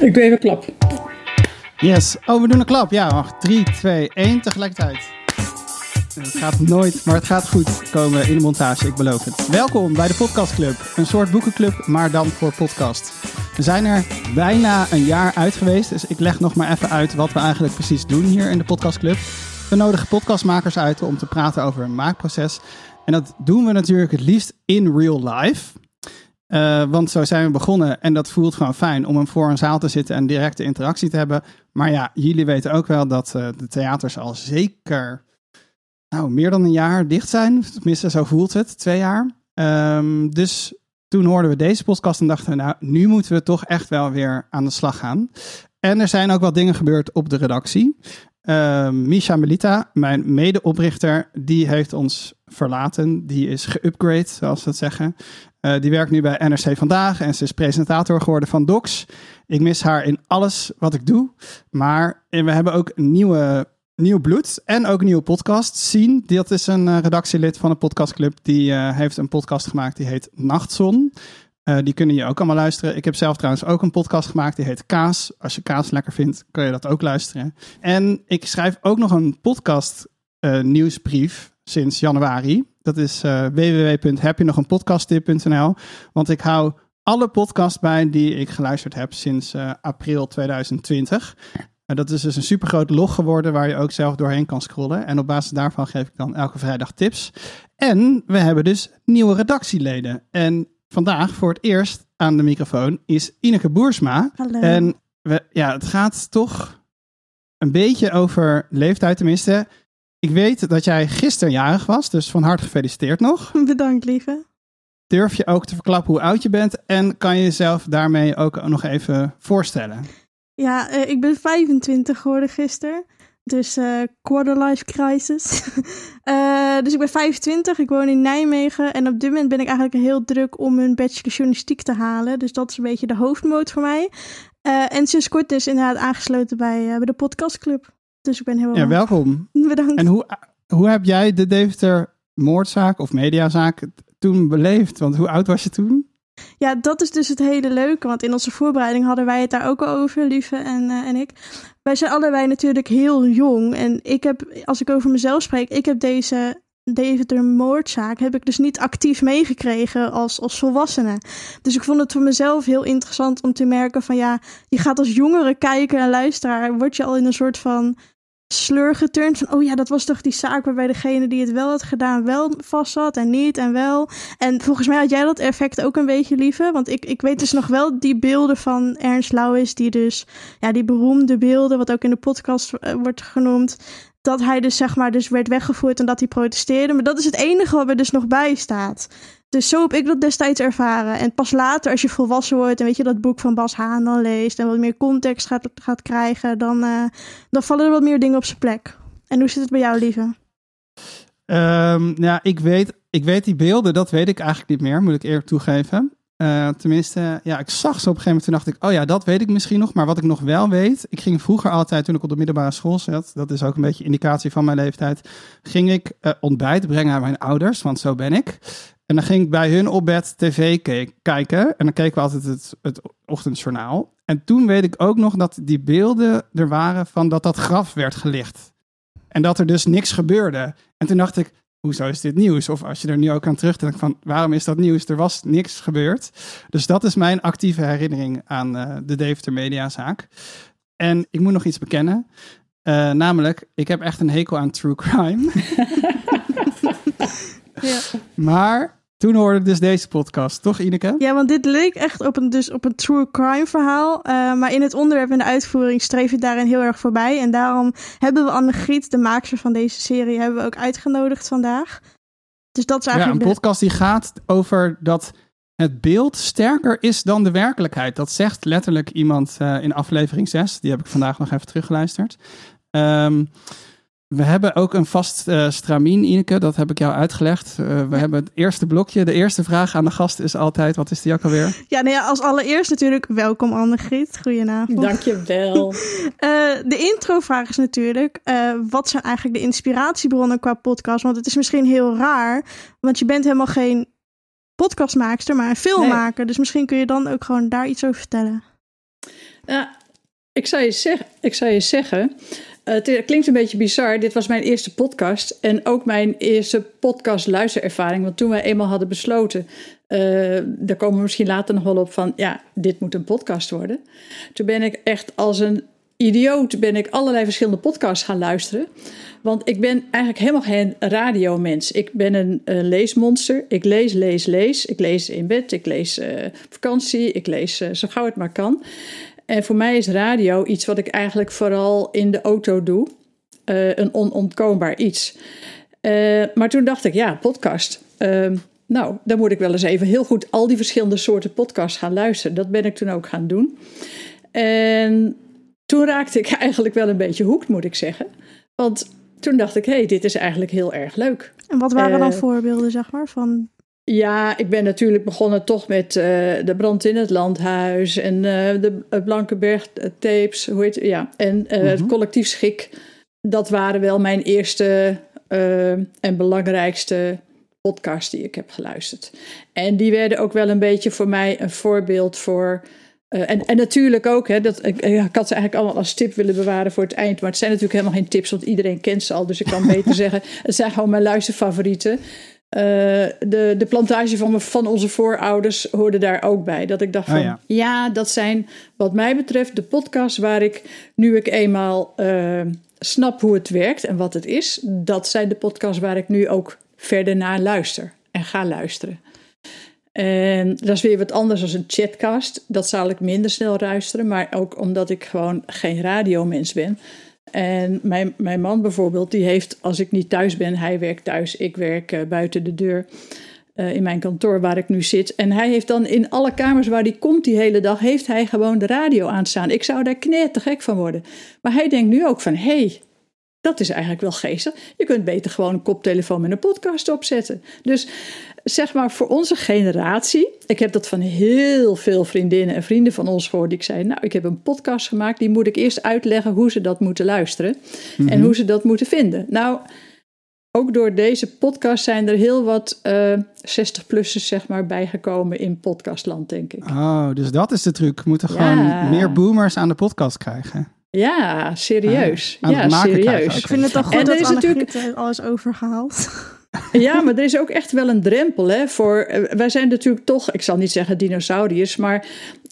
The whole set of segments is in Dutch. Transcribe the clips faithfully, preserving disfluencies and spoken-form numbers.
Ik doe even een klap. Yes. Oh, we doen een klap. Ja, wacht. drie, twee, één, tegelijkertijd. Het gaat nooit, maar het gaat goed komen in de montage, ik beloof het. Welkom bij de Podcast Club. Een soort boekenclub, maar dan voor podcast. We zijn er bijna een jaar uit geweest, dus ik leg nog maar even uit wat we eigenlijk precies doen hier in de Podcast Club. We nodigen podcastmakers uit om te praten over hun maakproces. En dat doen we natuurlijk het liefst in real life. Uh, want zo zijn we begonnen en dat voelt gewoon fijn om voor een zaal te zitten en directe interactie te hebben. Maar ja, jullie weten ook wel dat uh, de theaters al zeker... Nou, meer dan een jaar dicht zijn. Tenminste, zo voelt het. Twee jaar. Um, dus toen hoorden we deze podcast en dachten we... nou, nu moeten we toch echt wel weer aan de slag gaan. En er zijn ook wat dingen gebeurd op de redactie. Uh, Misha Melita, mijn medeoprichter, die heeft ons verlaten. Die is geupgrade, zoals we dat zeggen. Uh, die werkt nu bij N R C Vandaag en ze is presentator geworden van Docs. Ik mis haar in alles wat ik doe. Maar we hebben ook een nieuwe... Nieuw bloed en ook nieuwe podcast. Sien, dat is een uh, redactielid van de podcastclub. Die uh, heeft een podcast gemaakt die heet Nachtzon. Uh, die kunnen je ook allemaal luisteren. Ik heb zelf trouwens ook een podcast gemaakt die heet Kaas. Als je kaas lekker vindt, kun je dat ook luisteren. En ik schrijf ook nog een podcast uh, nieuwsbrief sinds januari. Dat is uh, w w w punt heb je nog een podcast tip punt n l. Want ik hou alle podcasts bij die ik geluisterd heb sinds uh, april tweeduizend twintig... Dat is dus een supergroot log geworden waar je ook zelf doorheen kan scrollen. En op basis daarvan geef ik dan elke vrijdag tips. En we hebben dus nieuwe redactieleden. En vandaag voor het eerst aan de microfoon is Ineke Boersma. Hallo. En we, ja, het gaat toch een beetje over leeftijd tenminste. Ik weet dat jij gisteren jarig was, dus van harte gefeliciteerd nog. Bedankt, lieve. Durf je ook te verklappen hoe oud je bent? En kan je jezelf daarmee ook nog even voorstellen? Ja, uh, ik ben vijfentwintig geworden gisteren. Dus uh, quarterlife crisis. uh, dus ik ben vijfentwintig, ik woon in Nijmegen. En op dit moment ben ik eigenlijk heel druk om een bachelor journalistiek te halen. Dus dat is een beetje de hoofdmoot voor mij. Uh, en sinds kort dus inderdaad aangesloten bij, uh, bij de podcastclub. Dus ik ben heel... Ja, welkom. Bedankt. En hoe, hoe heb jij de Deventer moordzaak of mediazaak toen beleefd? Want hoe oud was je toen? Ja, dat is dus het hele leuke, want in onze voorbereiding hadden wij het daar ook al over, Lieve en, uh, en ik. Wij zijn allebei natuurlijk heel jong en ik heb, als ik over mezelf spreek, ik heb deze Deventer moordzaak heb ik dus niet actief meegekregen als, als volwassene. Dus ik vond het voor mezelf heel interessant om te merken van ja, je gaat als jongere kijker en luisteraar, word je al in een soort van... sleur geturnd van, oh ja, dat was toch die zaak waarbij degene die het wel had gedaan wel vast zat en niet en wel. En volgens mij had jij dat effect ook een beetje, Lieve, want ik, ik weet dus nog wel die beelden van Ernst Louwes, die dus, ja, die beroemde beelden, wat ook in de podcast uh, wordt genoemd, dat hij dus zeg maar dus werd weggevoerd en dat hij protesteerde. Maar dat is het enige wat er dus nog bij staat. Dus zo heb ik dat destijds ervaren. En pas later, als je volwassen wordt en weet je dat boek van Bas Haan dan leest en wat meer context gaat, gaat krijgen, dan, uh, dan vallen er wat meer dingen op zijn plek. En hoe zit het bij jou, Lieve? Um, nou, ik weet, ik weet die beelden, dat weet ik eigenlijk niet meer, moet ik eerlijk toegeven. Uh, tenminste, ja, ik zag ze op een gegeven moment, toen dacht ik, oh ja, dat weet ik misschien nog. Maar wat ik nog wel weet, ik ging vroeger altijd, toen ik op de middelbare school zat, dat is ook een beetje indicatie van mijn leeftijd, ging ik uh, ontbijt brengen aan mijn ouders, want zo ben ik. En dan ging ik bij hun op bed tv ke- kijken. En dan keken we altijd het, het ochtendjournaal. En toen weet ik ook nog dat die beelden er waren van dat dat graf werd gelicht. En dat er dus niks gebeurde. En toen dacht ik, hoezo is dit nieuws? Of als je er nu ook aan terugdenkt van, waarom is dat nieuws? Er was niks gebeurd. Dus dat is mijn actieve herinnering aan uh, de Deventer Mediazaak. En ik moet nog iets bekennen. Uh, namelijk, ik heb echt een hekel aan true crime. Ja. Maar... Toen hoorde ik dus deze podcast, toch Ineke? Ja, want dit leek echt op een, dus op een true crime verhaal. Uh, maar in het onderwerp en de uitvoering streef het daarin heel erg voorbij. En daarom hebben we Anne Griet, de maakster van deze serie, hebben we ook uitgenodigd vandaag. Dus dat is eigenlijk... Ja, een de... podcast die gaat over dat het beeld sterker is dan de werkelijkheid. Dat zegt letterlijk iemand uh, in aflevering zes. Die heb ik vandaag nog even teruggeluisterd. Um, We hebben ook een vast uh, stramien, Ineke. Dat heb ik jou uitgelegd. Uh, we ja. hebben het eerste blokje. De eerste vraag aan de gast is altijd... Wat is die ook alweer? Ja, nou ja, als allereerst natuurlijk... Welkom Anne-Griet. Goedenavond. Dankjewel. uh, de introvraag is natuurlijk... Uh, wat zijn eigenlijk de inspiratiebronnen qua podcast? Want het is misschien heel raar. Want je bent helemaal geen podcastmaakster... maar een filmmaker. Nee. Dus misschien kun je dan ook gewoon daar iets over vertellen. Ja, ik zou je, zeg, ik zou je zeggen, uh, het klinkt een beetje bizar. Dit was mijn eerste podcast en ook mijn eerste podcast luisterervaring. Want toen wij eenmaal hadden besloten, uh, daar komen we misschien later nog wel op van, ja, dit moet een podcast worden. Toen ben ik echt als een idioot ben ik allerlei verschillende podcasts gaan luisteren. Want ik ben eigenlijk helemaal geen radiomens. Ik ben een uh, leesmonster. Ik lees, lees, lees. Ik lees in bed, ik lees uh, vakantie, ik lees uh, zo gauw het maar kan. En voor mij is radio iets wat ik eigenlijk vooral in de auto doe. Uh, een onontkoombaar iets. Uh, maar toen dacht ik, ja, podcast. Uh, nou, dan moet ik wel eens even heel goed al die verschillende soorten podcasts gaan luisteren. Dat ben ik toen ook gaan doen. En toen raakte ik eigenlijk wel een beetje hoekt, moet ik zeggen. Want toen dacht ik, hé, hey, dit is eigenlijk heel erg leuk. En wat waren uh, dan voorbeelden, zeg maar, van... Ja, ik ben natuurlijk begonnen toch met uh, de Brand in het Landhuis en uh, de Blankenberg tapes, hoe heet het? Ja, en uh, mm-hmm. het collectief schik. Dat waren wel mijn eerste uh, en belangrijkste podcasts die ik heb geluisterd. En die werden ook wel een beetje voor mij een voorbeeld voor... Uh, en, en natuurlijk ook, hè, dat, ik, ik had ze eigenlijk allemaal als tip willen bewaren voor het eind. Maar het zijn natuurlijk helemaal geen tips, want iedereen kent ze al. Dus ik kan beter zeggen, het zijn gewoon mijn luisterfavorieten. Uh, de, de plantage van, me, van onze voorouders hoorde daar ook bij. Dat ik dacht van, oh ja. ja, dat zijn wat mij betreft de podcasts waar ik, nu ik eenmaal uh, snap hoe het werkt en wat het is. Dat zijn de podcasts waar ik nu ook verder naar luister en ga luisteren. En dat is weer wat anders dan een chatcast. Dat zal ik minder snel luisteren, maar ook omdat ik gewoon geen radiomens ben. En mijn, mijn man bijvoorbeeld, die heeft, als ik niet thuis ben, hij werkt thuis, ik werk uh, buiten de deur uh, in mijn kantoor waar ik nu zit. En hij heeft dan in alle kamers waar hij komt die hele dag, heeft hij gewoon de radio aanstaan. Ik zou daar knettergek van worden. Maar hij denkt nu ook van, hé, hey, dat is eigenlijk wel geestig. Je kunt beter gewoon een koptelefoon met een podcast opzetten. Dus zeg maar voor onze generatie, ik heb dat van heel veel vriendinnen en vrienden van ons gehoord. Die ik zei, nou, ik heb een podcast gemaakt. Die moet ik eerst uitleggen hoe ze dat moeten luisteren. Mm-hmm. En hoe ze dat moeten vinden. Nou, ook door deze podcast zijn er heel wat uh, zestig-plussers zeg maar bijgekomen in podcastland, denk ik. Oh, dus dat is de truc. We moeten gewoon ja. meer boomers aan de podcast krijgen. Ja, serieus. Ah, ja, serieus. Ik vind het toch goed en dat natuurlijk alles overgehaald. Ja, maar er is ook echt wel een drempel. Hè, voor, wij zijn natuurlijk toch, ik zal niet zeggen dinosauriërs, maar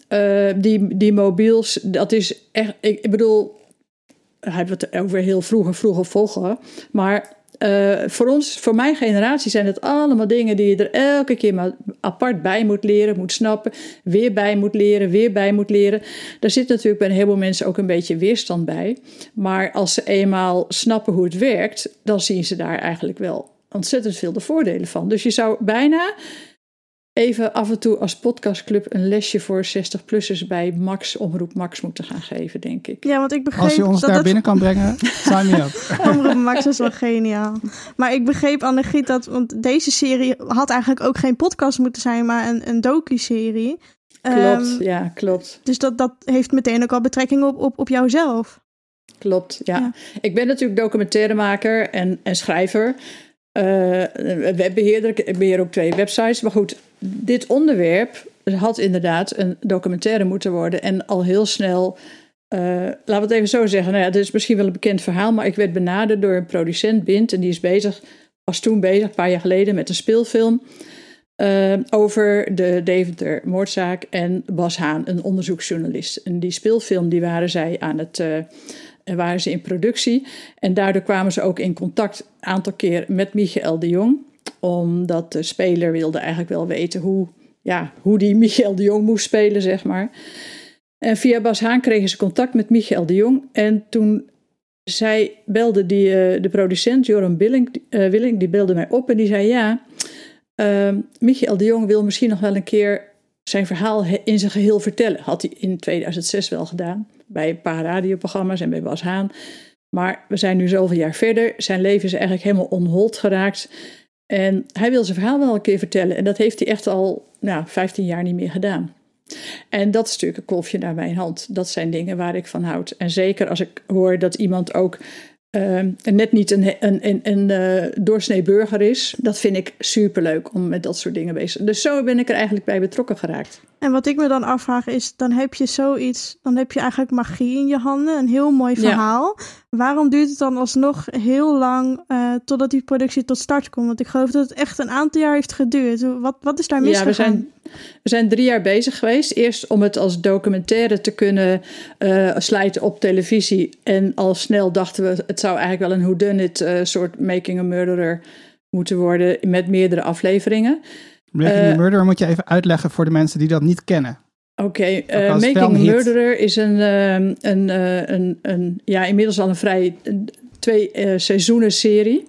uh, die, die mobiels, dat is echt, ik, ik bedoel, hij heeft het over heel vroeg en vroeg of volgen, maar uh, voor ons, voor mijn generatie zijn het allemaal dingen die je er elke keer maar apart bij moet leren, moet snappen, weer bij moet leren, weer bij moet leren. Daar zit natuurlijk bij een heleboel mensen ook een beetje weerstand bij, maar als ze eenmaal snappen hoe het werkt, dan zien ze daar eigenlijk wel ontzettend veel de voordelen van. Dus je zou bijna even af en toe als podcastclub een lesje voor zestig-plussers bij Max, Omroep Max moeten gaan geven, denk ik. Ja, want ik begreep... Als je ons dat daar dat... binnen kan brengen, sign me up. Omroep Max is wel geniaal. Maar ik begreep, Annegriet, dat... Want deze serie had eigenlijk ook geen podcast moeten zijn, maar een, een docu-serie. Klopt, um, ja, klopt. Dus dat, dat heeft meteen ook al betrekking op, op, op jouzelf. Klopt, ja. ja. Ik ben natuurlijk documentairemaker en, en schrijver... Uh, webbeheerder, ik beheer ook twee websites. Maar goed, dit onderwerp had inderdaad een documentaire moeten worden. En al heel snel, uh, laten we het even zo zeggen. Nou ja, dit is misschien wel een bekend verhaal. Maar ik werd benaderd door een producent, Bint. En die is bezig, was toen bezig, een paar jaar geleden, met een speelfilm. Uh, over de Deventer moordzaak en Bas Haan, een onderzoeksjournalist. En die speelfilm, die waren zij aan het... Uh, En waren ze in productie. En daardoor kwamen ze ook in contact een aantal keer met Michael de Jong. Omdat de speler wilde eigenlijk wel weten hoe, ja, hoe die Michael de Jong moest spelen, zeg maar. En via Bas Haan kregen ze contact met Michael de Jong. En toen zij belde die, uh, de producent, Joram Willink, uh, Willink, die belde mij op en die zei... Ja, uh, Michael de Jong wil misschien nog wel een keer zijn verhaal in zijn geheel vertellen. Had hij in tweeduizend zes wel gedaan. Bij een paar radioprogramma's en bij Bas Haan. Maar we zijn nu zoveel jaar verder. Zijn leven is eigenlijk helemaal onhold geraakt. En hij wil zijn verhaal wel een keer vertellen. En dat heeft hij echt al nou, vijftien jaar niet meer gedaan. En dat is natuurlijk een kolfje naar mijn hand. Dat zijn dingen waar ik van houd. En zeker als ik hoor dat iemand ook Uh, net niet een, een, een, een uh, doorsnee burger is. Dat vind ik superleuk om met dat soort dingen bezig. Dus zo ben ik er eigenlijk bij betrokken geraakt. En wat ik me dan afvraag is, dan heb je zoiets, dan heb je eigenlijk magie in je handen, een heel mooi verhaal. Ja. Waarom duurt het dan alsnog heel lang uh, totdat die productie tot start komt? Want ik geloof dat het echt een aantal jaar heeft geduurd. Wat, wat is daar misgegaan? Ja, we zijn, we zijn drie jaar bezig geweest. Eerst om het als documentaire te kunnen uh, slijten op televisie. En al snel dachten we, het zou eigenlijk wel een whodunit uh, soort Making a Murderer moeten worden met meerdere afleveringen. Making uh, a Murderer moet je even uitleggen voor de mensen die dat niet kennen. Oké, okay, uh, Making a Murderer is een, uh, een, uh, een, een, ja, inmiddels al een vrij twee uh, seizoenen serie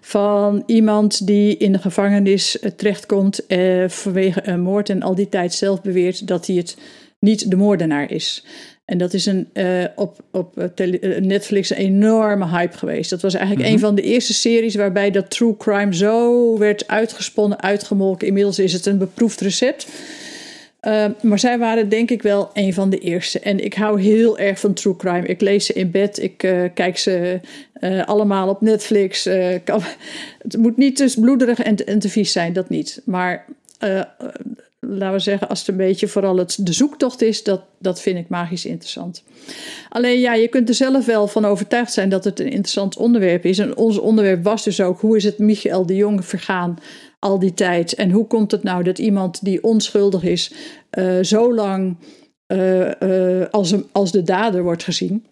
van iemand die in de gevangenis uh, terechtkomt uh, vanwege een moord en al die tijd zelf beweert dat hij het niet de moordenaar is. En dat is een, uh, op, op tele- uh, Netflix een enorme hype geweest. Dat was eigenlijk mm-hmm. een van de eerste series waarbij dat true crime zo werd uitgesponnen, uitgemolken. Inmiddels is het een beproefd recept. Uh, maar zij waren denk ik wel een van de eerste. En ik hou heel erg van true crime. Ik lees ze in bed, ik uh, kijk ze uh, allemaal op Netflix. Uh, kan, het moet niet dus bloederig en, en te vies zijn, dat niet. Maar... Uh, laten we zeggen, als het een beetje vooral het, de zoektocht is, dat, dat vind ik magisch interessant. Alleen ja, je kunt er zelf wel van overtuigd zijn dat het een interessant onderwerp is. En ons onderwerp was dus ook, hoe is het Michael de Jong vergaan al die tijd? En hoe komt het nou dat iemand die onschuldig is, uh, zo lang uh, uh, als, een, als de dader wordt gezien?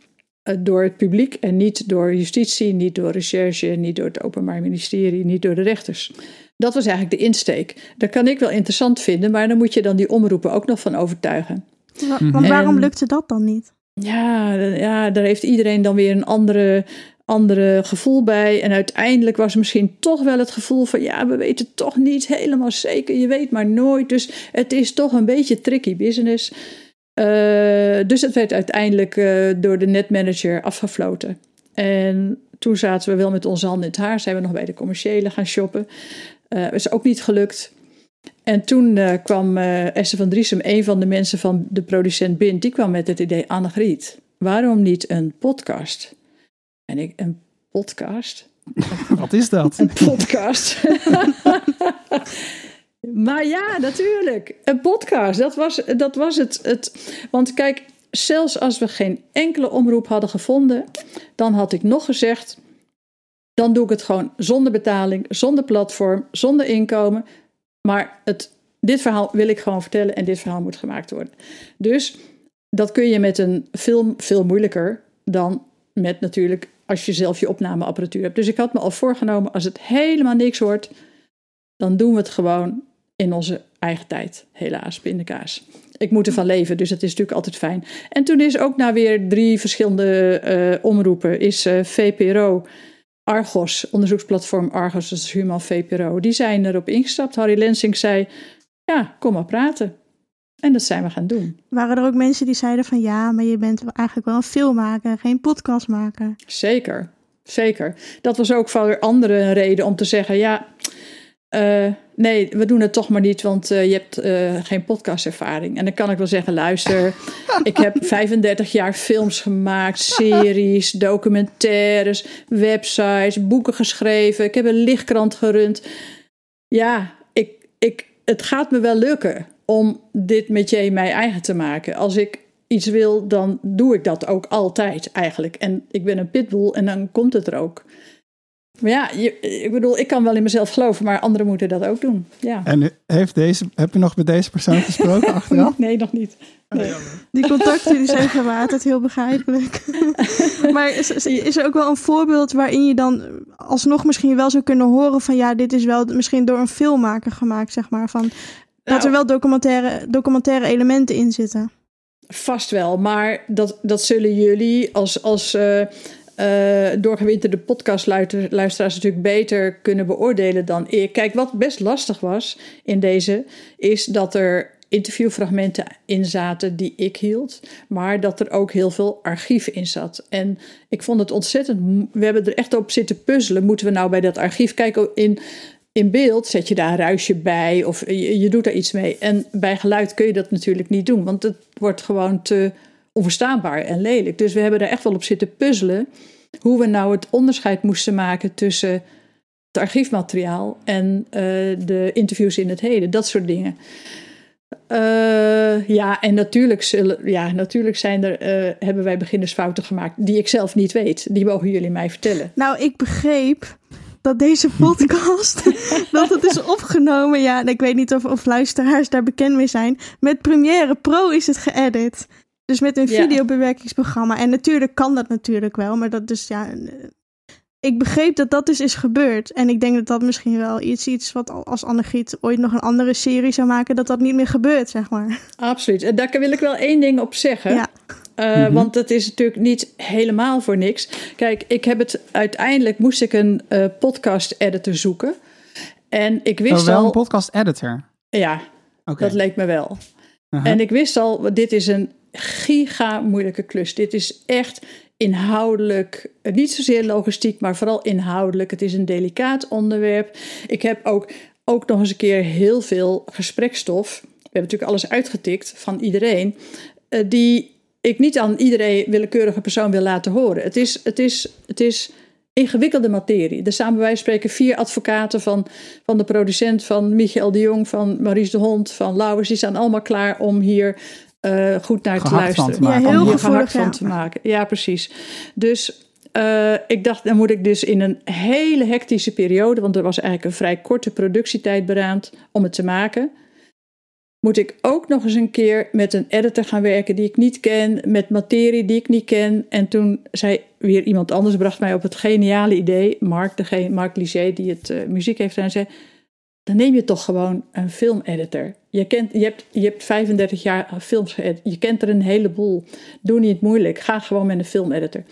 Uh, door het publiek en niet door justitie, niet door recherche, niet door het Openbaar Ministerie, niet door de rechters. Dat was eigenlijk de insteek. Dat kan ik wel interessant vinden, maar dan moet je dan die omroepen ook nog van overtuigen. Ja, want waarom en, lukte dat dan niet? Ja, ja, daar heeft iedereen dan weer een andere, andere gevoel bij. En uiteindelijk was misschien toch wel het gevoel van... ja, we weten toch niet helemaal zeker, je weet maar nooit. Dus het is toch een beetje tricky business. Uh, dus het werd uiteindelijk uh, door de netmanager afgefloten. En toen zaten we wel met onze handen in het haar. Zijn we nog bij de commerciële gaan shoppen. Uh, is ook niet gelukt. En toen uh, kwam uh, Esther van Driesem, een van de mensen van de producent Bint, die kwam met het idee, Annegriet, waarom niet een podcast? En ik, een podcast? Wat is dat? Een podcast. Maar ja, natuurlijk. Een podcast, dat was, dat was het, het. Want kijk, zelfs als we geen enkele omroep hadden gevonden, dan had ik nog gezegd, dan doe ik het gewoon zonder betaling, zonder platform, zonder inkomen. Maar het, dit verhaal wil ik gewoon vertellen en dit verhaal moet gemaakt worden. Dus dat kun je met een film veel moeilijker dan met natuurlijk als je zelf je opnameapparatuur hebt. Dus ik had me al voorgenomen, als het helemaal niks wordt, dan doen we het gewoon in onze eigen tijd. Helaas, pindakaas. Ik moet ervan leven, dus dat is natuurlijk altijd fijn. En toen is ook na weer drie verschillende uh, omroepen, is uh, V P R O... Argos, onderzoeksplatform Argos, dat is Human V P R O, die zijn erop ingestapt. Harry Lensing zei, ja, kom maar praten. En dat zijn we gaan doen. Waren er ook mensen die zeiden van, ja, maar je bent eigenlijk wel een filmmaker, geen podcastmaker? Zeker, zeker. Dat was ook voor anderen een reden om te zeggen, ja, uh, nee, we doen het toch maar niet, want uh, je hebt uh, geen podcastervaring. En dan kan ik wel zeggen, luister, ik heb vijfendertig jaar films gemaakt, series, documentaires, websites, boeken geschreven. Ik heb een lichtkrant gerund. Ja, ik, ik, het gaat me wel lukken om dit metier mij eigen te maken. Als ik iets wil, dan doe ik dat ook altijd eigenlijk. En ik ben een pitbull en dan komt het er ook. Maar ja, je, ik bedoel, ik kan wel in mezelf geloven, maar anderen moeten dat ook doen. Ja. En heeft deze, heb je nog met deze persoon gesproken achteraf? Nee, nog niet. Nee. Die contacten die zijn gewaterd, heel begrijpelijk. Maar is, is er ook wel een voorbeeld waarin je dan alsnog misschien wel zou kunnen horen van, ja, dit is wel misschien door een filmmaker gemaakt, zeg maar. Van, dat er wel documentaire, documentaire elementen in zitten. Vast wel, maar dat, dat zullen jullie als... als uh, Uh, doorgewinterde podcastluisteraars natuurlijk beter kunnen beoordelen dan ik. Kijk, wat best lastig was in deze, is dat er interviewfragmenten in zaten die ik hield, maar dat er ook heel veel archief in zat. En ik vond het ontzettend, we hebben er echt op zitten puzzelen. Moeten we nou bij dat archief kijken? In, in beeld zet je daar een ruisje bij of je, je doet daar iets mee. En bij geluid kun je dat natuurlijk niet doen, want het wordt gewoon te onverstaanbaar en lelijk. Dus we hebben daar echt wel op zitten puzzelen. hoe we nou het onderscheid moesten maken tussen het archiefmateriaal en uh, de interviews in het heden. Dat soort dingen. Uh, ja, en natuurlijk, zullen, ja, natuurlijk zijn er, uh, hebben wij beginnersfouten gemaakt die ik zelf niet weet. Die mogen jullie mij vertellen. Nou, ik begreep dat deze podcast, dat het is opgenomen. Ja, en ik weet niet of, of luisteraars daar bekend mee zijn. Met Premiere Pro is het geëdit. Dus met een ja. videobewerkingsprogramma. En natuurlijk kan dat natuurlijk wel. Maar dat dus, ja... Ik begreep dat dat dus is gebeurd. En ik denk dat dat misschien wel iets iets wat als Annegriet ooit nog een andere serie zou maken, dat dat niet meer gebeurt, zeg maar. Absoluut. En daar wil ik wel één ding op zeggen. Ja. Uh, mm-hmm. Want dat is natuurlijk niet helemaal voor niks. Kijk, ik heb het uiteindelijk moest ik een uh, podcast editor zoeken. En ik wist oh, wel al... een podcast editor? Ja, okay. Dat leek me wel. Uh-huh. En ik wist al, dit is een giga moeilijke klus. Dit is echt... inhoudelijk, niet zozeer logistiek, maar vooral inhoudelijk. Het is een delicaat onderwerp. Ik heb ook, ook nog eens een keer heel veel gesprekstof. We hebben natuurlijk alles uitgetikt van iedereen. Die ik niet aan iedereen willekeurige persoon wil laten horen. Het is, het is, het is ingewikkelde materie. Er staan bij wijze van spreken vier advocaten van, van de producent, van Michael de Jong, van Maurice de Hond, van Lauwers. Die staan allemaal klaar om hier... Uh, goed naar te luisteren. Te maken. Ja, heel om hier gehakt van ja. te maken. Ja, precies. Dus uh, ik dacht, dan moet ik dus in een hele hectische periode... want er was eigenlijk een vrij korte productietijd beraamd om het te maken... moet ik ook nog eens een keer met een editor gaan werken die ik niet ken... met materie die ik niet ken. En toen zei weer iemand anders, bracht mij op het geniale idee... Mark, de, Mark Ligier, die het uh, muziek heeft gedaan, zei... dan neem je toch gewoon een filmeditor. Je, kent, je, hebt, je hebt vijfendertig jaar films geëdit. Je kent er een heleboel. Doe niet moeilijk. Ga gewoon met een filmeditor.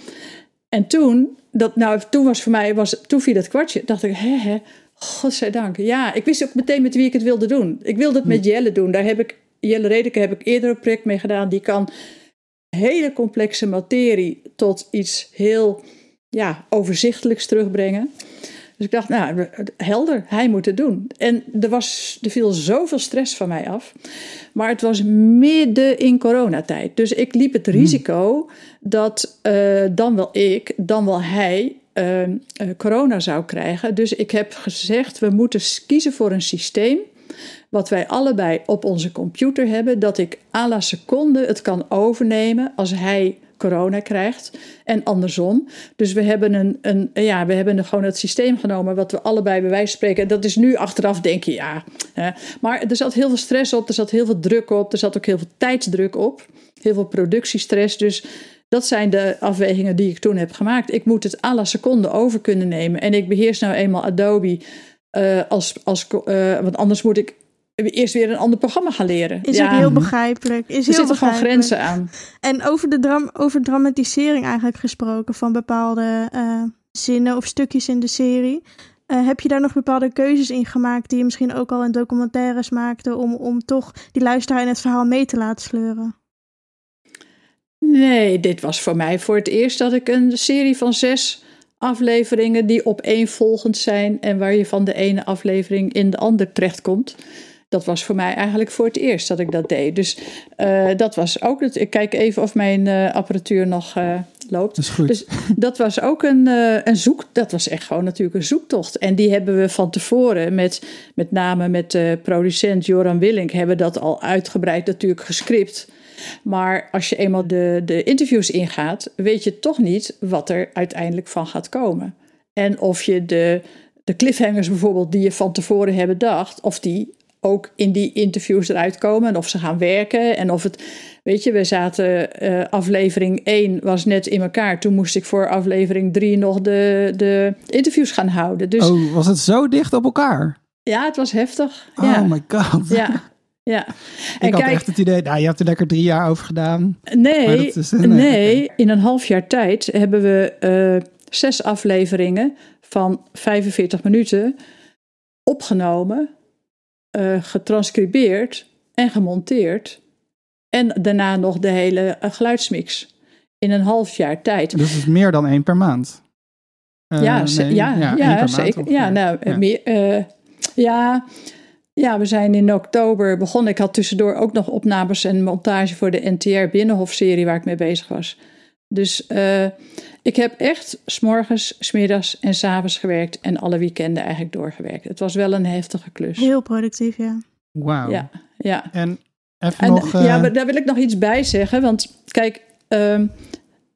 En toen, dat, nou, toen was voor mij, was, toen viel dat kwartje. Dacht ik, hè, hè, godzijdank. Ja, ik wist ook meteen met wie ik het wilde doen. Ik wilde het met Jelle doen. Daar heb ik, Jelle Redeker heb ik eerder een project mee gedaan. Die kan hele complexe materie tot iets heel ja, overzichtelijks terugbrengen. Dus ik dacht, nou, helder, hij moet het doen. En er, was, er viel zoveel stress van mij af. Maar het was midden in coronatijd. Dus ik liep het risico dat uh, dan wel ik, dan wel hij uh, uh, corona zou krijgen. Dus ik heb gezegd, we moeten kiezen voor een systeem... wat wij allebei op onze computer hebben... dat ik à la seconde het kan overnemen als hij... corona krijgt en andersom. Dus we hebben, een, een, ja, we hebben gewoon het systeem genomen... wat we allebei bij wijze van spreken... dat is nu achteraf denk je, ja. Hè. Maar er zat heel veel stress op, er zat heel veel druk op... er zat ook heel veel tijdsdruk op, heel veel productiestress. Dus dat zijn de afwegingen die ik toen heb gemaakt. Ik moet het à la seconde over kunnen nemen. En ik beheers nou eenmaal Adobe... Uh, als, als, uh, want anders moet ik... eerst weer een ander programma gaan leren. Is ja. ook heel begrijpelijk. Is er heel zitten begrijpelijk. Gewoon grenzen aan. En over de dram- over dramatisering eigenlijk gesproken... van bepaalde uh, zinnen of stukjes in de serie. Uh, heb je daar nog bepaalde keuzes in gemaakt... die je misschien ook al in documentaires maakte... om, om toch die luisteraar in het verhaal mee te laten sleuren? Nee, dit was voor mij voor het eerst... dat ik een serie van zes... afleveringen die opeenvolgend zijn... en waar je van de ene aflevering in de ander terechtkomt... Dat was voor mij eigenlijk voor het eerst dat ik dat deed. Dus uh, dat was ook... Het, ik kijk even of mijn uh, apparatuur nog uh, loopt. Dat is goed. Dus dat was ook een, uh, een zoek... Dat was echt gewoon natuurlijk een zoektocht. En die hebben we van tevoren... met, met name met uh, producent Joram Willink... hebben dat al uitgebreid natuurlijk gescript. Maar als je eenmaal de, de interviews ingaat... weet je toch niet wat er uiteindelijk van gaat komen. En of je de, de cliffhangers bijvoorbeeld... die je van tevoren hebt bedacht... of die... ook in die interviews eruit komen en of ze gaan werken en of het... Weet je, we zaten... Uh, aflevering één was net in elkaar. Toen moest ik voor aflevering drie nog de, de interviews gaan houden. Dus, oh, was het zo dicht op elkaar? Ja, het was heftig. Oh ja. My god. Ja, ja. En ik had kijk, echt het idee, nou, je hebt er lekker drie jaar over gedaan. Nee, is, nee. nee in een half jaar tijd hebben we uh, zes afleveringen van vijfenveertig minuten opgenomen... Uh, getranscribeerd en gemonteerd. En daarna nog de hele uh, geluidsmix. In een half jaar tijd. Dus meer dan één per maand. Uh, ja, ze- nee, ja, ja, ja maand, zeker. Ja, nou, ja. Meer, uh, ja, ja, we zijn in oktober begonnen. Ik had tussendoor ook nog opnames en montage voor de N T R Binnenhof-serie waar ik mee bezig was. Dus uh, ik heb echt 's morgens, 's middags en 's avonds gewerkt en alle weekenden eigenlijk doorgewerkt. Het was wel een heftige klus. Heel productief, ja. Wauw. Ja, ja. En even en, nog... Uh... Ja, maar daar wil ik nog iets bij zeggen. Want kijk, um,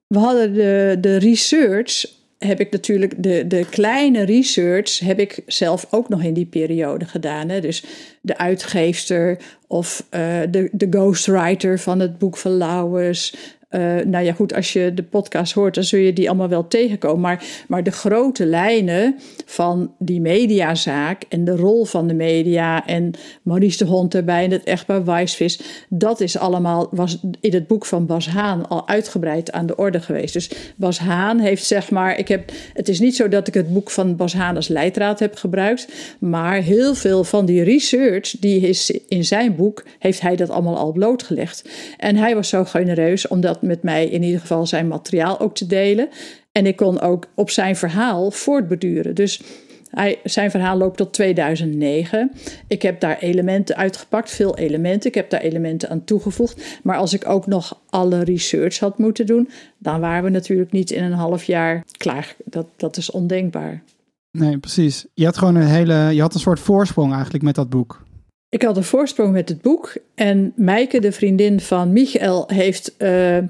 we hadden de, de research, heb ik natuurlijk, de, de kleine research heb ik zelf ook nog in die periode gedaan. Hè? Dus de uitgeefster of uh, de, de ghostwriter van het boek van Lauwers. Uh, nou ja, goed, als je de podcast hoort, dan zul je die allemaal wel tegenkomen. Maar, maar de grote lijnen van die mediazaak en de rol van de media en Maurice de Hond erbij en het echtpaar Weisvis, dat is allemaal, was in het boek van Bas Haan al uitgebreid aan de orde geweest. Dus Bas Haan heeft, zeg maar, ik heb, het is niet zo dat ik het boek van Bas Haan als leidraad heb gebruikt, maar heel veel van die research, die is in zijn boek, heeft hij dat allemaal al blootgelegd. En hij was zo genereus om dat met mij in ieder geval zijn materiaal ook te delen. En ik kon ook op zijn verhaal voortbeduren. Dus hij, zijn verhaal loopt tot tweeduizend negen. Ik heb daar elementen uitgepakt, veel elementen. Ik heb daar elementen aan toegevoegd. Maar als ik ook nog alle research had moeten doen, dan waren we natuurlijk niet in een half jaar klaar. Dat, dat is ondenkbaar. Nee, precies. Je had gewoon een hele, je had een soort voorsprong eigenlijk met dat boek. Ik had een voorsprong met het boek en Meike, de vriendin van Michael, heeft uh, uh,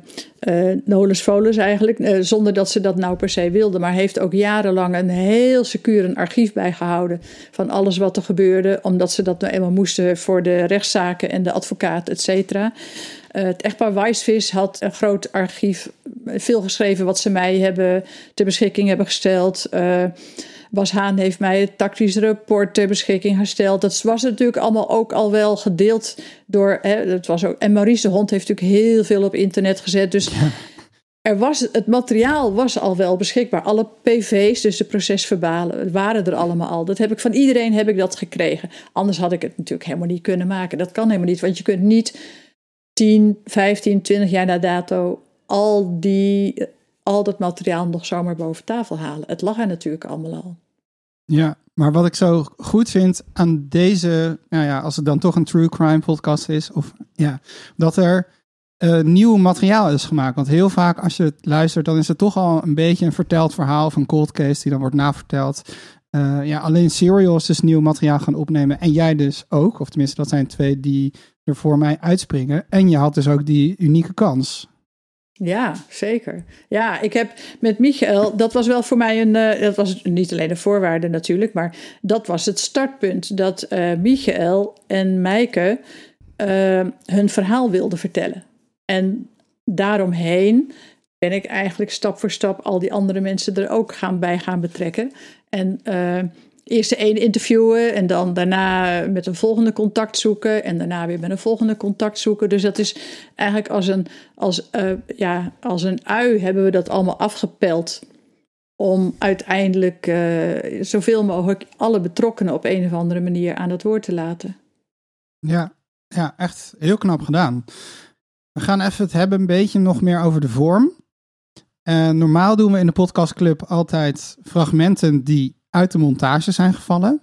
nolens volens eigenlijk, uh, zonder dat ze dat nou per se wilde, maar heeft ook jarenlang een heel secuur een archief bijgehouden van alles wat er gebeurde, omdat ze dat nou eenmaal moesten voor de rechtszaken en de advocaat, et cetera. Uh, het echtpaar Weisvis had een groot archief, veel geschreven wat ze mij hebben ter beschikking hebben gesteld. Uh, Bas Haan heeft mij het tactisch rapport ter beschikking gesteld. Dat was natuurlijk allemaal ook al wel gedeeld door... Hè, dat was ook, en Maurice de Hond heeft natuurlijk heel veel op internet gezet. Dus ja. er was, het materiaal was al wel beschikbaar. Alle P V's, dus de procesverbalen, waren er allemaal al. Dat heb ik van iedereen heb ik dat gekregen. Anders had ik het natuurlijk helemaal niet kunnen maken. Dat kan helemaal niet, want je kunt niet tien, vijftien, twintig jaar na dato al die... al dat materiaal nog zomaar boven tafel halen. Het lag er natuurlijk allemaal al. Ja, maar wat ik zo goed vind aan deze... nou ja, als het dan toch een true crime podcast is... of ja, dat er uh, nieuw materiaal is gemaakt. Want heel vaak als je het luistert... dan is het toch al een beetje een verteld verhaal... of een cold case die dan wordt naverteld. Uh, ja, alleen Serial is dus nieuw materiaal gaan opnemen. En jij dus ook. Of tenminste, dat zijn twee die er voor mij uitspringen. En je had dus ook die unieke kans... Ja, zeker. Ja, ik heb met Michael, dat was wel voor mij een... Uh, dat was niet alleen een voorwaarde natuurlijk, maar dat was het startpunt. Dat uh, Michael en Meike uh, hun verhaal wilden vertellen. En daaromheen ben ik eigenlijk stap voor stap al die andere mensen er ook gaan, bij gaan betrekken. En... Uh, Eerst de ene interviewen en dan daarna met een volgende contact zoeken. En daarna weer met een volgende contact zoeken. Dus dat is eigenlijk als een, als, uh, ja, als een ui hebben we dat allemaal afgepeld. Om uiteindelijk uh, zoveel mogelijk alle betrokkenen op een of andere manier aan het woord te laten. Ja, ja, echt heel knap gedaan. We gaan even het hebben een beetje nog meer over de vorm. Uh, normaal doen we in de podcastclub altijd fragmenten die... uit de montage zijn gevallen.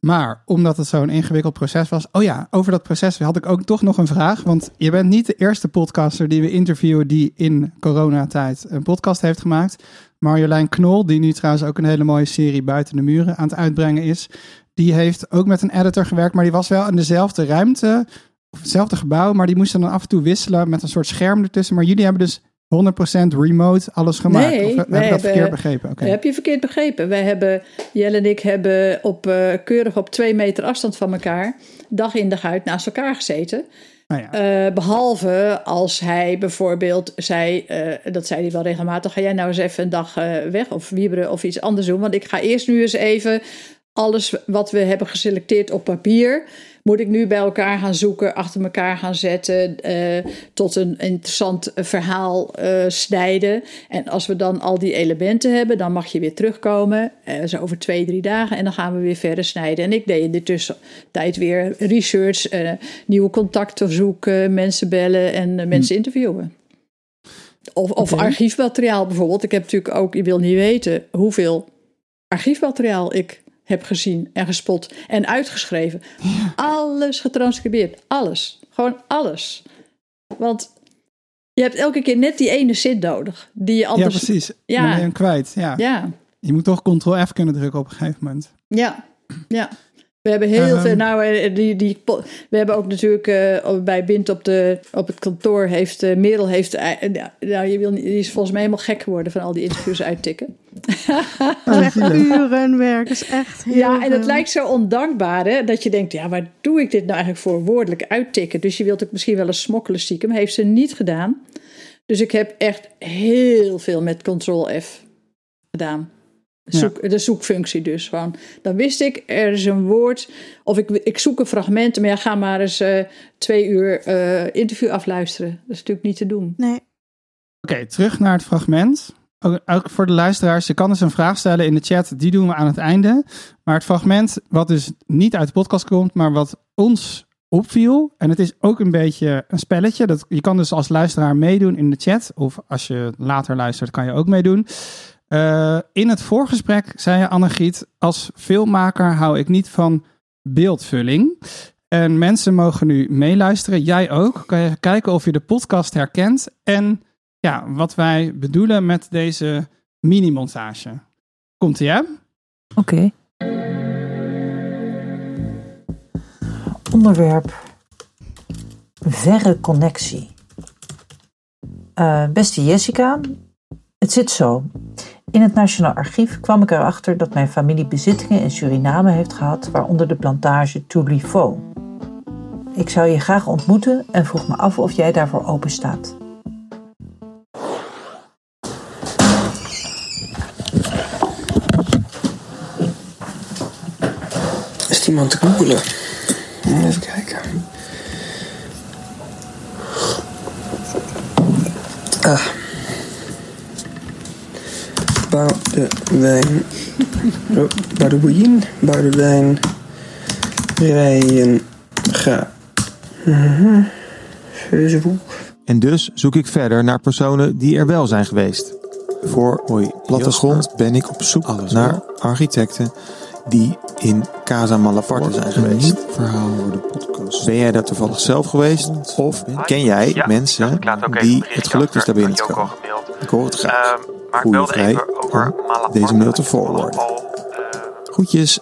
Maar omdat het zo'n ingewikkeld proces was... Oh ja, over dat proces had ik ook toch nog een vraag. Want je bent niet de eerste podcaster die we interviewen... die in coronatijd een podcast heeft gemaakt. Marjolein Knol, die nu trouwens ook een hele mooie serie... Buiten de Muren aan het uitbrengen is... die heeft ook met een editor gewerkt... maar die was wel in dezelfde ruimte, of hetzelfde gebouw... maar die moest dan af en toe wisselen met een soort scherm ertussen. Maar jullie hebben dus... honderd procent remote, alles gemaakt? Nee, of heb ik dat hebben, verkeerd begrepen? Okay. Heb je verkeerd begrepen. Wij hebben, Jelle en ik hebben op, uh, keurig op twee meter afstand van elkaar... dag in dag uit naast elkaar gezeten. Oh ja. uh, behalve als hij bijvoorbeeld zei... Uh, dat zei hij wel regelmatig... ga jij nou eens even een dag uh, weg of wieberen of iets anders doen... want ik ga eerst nu eens even... alles wat we hebben geselecteerd op papier... moet ik nu bij elkaar gaan zoeken, achter elkaar gaan zetten... Uh, tot een interessant verhaal uh, snijden. En als we dan al die elementen hebben... dan mag je weer terugkomen, uh, zo over twee, drie dagen... en dan gaan we weer verder snijden. En ik deed in de tussentijd weer research... Uh, nieuwe contacten zoeken, mensen bellen en uh, mensen hmm. interviewen. Of, of okay. archiefmateriaal bijvoorbeeld. Ik heb natuurlijk ook, je wil niet weten... hoeveel archiefmateriaal ik... heb gezien en gespot en uitgeschreven. Ja. Alles getranscribeerd. Alles. Gewoon alles. Want Je hebt elke keer net die ene zin nodig. Die je anders... Ja, precies. Ja. Dan ben je hem kwijt. Ja. Ja. Je moet toch control F kunnen drukken op een gegeven moment. Ja, ja. We hebben heel um, veel... Nou, die, die, we hebben ook natuurlijk uh, bij Bint op, de, op het kantoor... heeft uh, Merel... heeft uh, nou, je wil niet, die is volgens mij helemaal gek geworden... van al die interviews uittikken. Echt urenwerk. Is echt heel... Ja, en het lijkt zo ondankbaar, hè, dat je denkt... ja, waar doe ik dit nou eigenlijk voor? Woordelijk uittikken. Dus je wilt ook misschien wel eens smokkelen stiekem. Heeft ze niet gedaan. Dus ik heb echt heel veel met control F gedaan. Zoek, ja. De zoekfunctie dus. Gewoon. Dan wist ik, er is een woord... of ik, ik zoek een fragment... maar ja, ga maar eens uh, twee uur uh, interview afluisteren. Dat is natuurlijk niet te doen. Nee. Oké, okay, terug naar het fragment. Ook, ook voor de luisteraars, je kan dus een vraag stellen in de chat. Die doen we aan het einde. Maar het fragment wat dus niet uit de podcast komt... maar wat ons opviel... en het is ook een beetje een spelletje. Dat, je kan dus als luisteraar meedoen in de chat... of als je later luistert, kan je ook meedoen... Uh, in het voorgesprek zei je, Annegriet... als filmmaker hou ik niet van beeldvulling. En mensen mogen nu meeluisteren. Jij ook. Kan je kijken of je de podcast herkent. En ja, wat wij bedoelen met deze mini-montage. Komt-ie, hè? Oké. Okay. Onderwerp. Verre connectie. Uh, beste Jessica, het zit zo... In het Nationaal Archief kwam ik erachter dat mijn familie bezittingen in Suriname heeft gehad, waaronder de plantage Toulifo. Ik zou je graag ontmoeten en vroeg me af of jij daarvoor open staat. Is iemand te googelen? Even kijken. Ah. Boudewijn, Boudewijn, Boudewijn, Rijen, ga. En dus zoek ik verder naar personen die er wel zijn geweest. Voor Oei, plattegrond ben ik op zoek alles, naar hoor. Architecten die in Casa Malaparte zijn geweest. Verhaal voor de podcast. Ben jij daar toevallig zelf geweest? Of ken jij ja, mensen die het gelukt is daar binnen te komen? Ik hoor het graag. Um, Maar ik wilde even over deze mail te voorwoorden. Groetjes,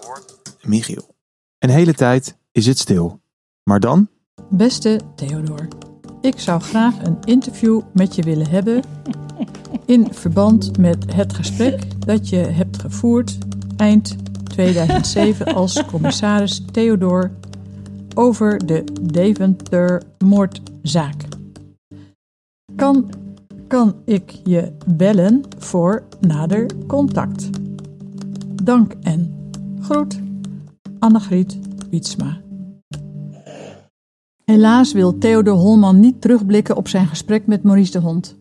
Michiel. Een hele tijd is het stil. Maar dan? Beste Theodor, ik zou graag een interview met je willen hebben... in verband met het gesprek dat je hebt gevoerd... eind tweeduizend zeven als commissaris Theodor... over de Deventer moordzaak. Kan... Kan ik je bellen voor nader contact? Dank en groet, Annegriet Wietsma. Helaas wil Theodor Holman niet terugblikken op zijn gesprek met Maurice de Hond.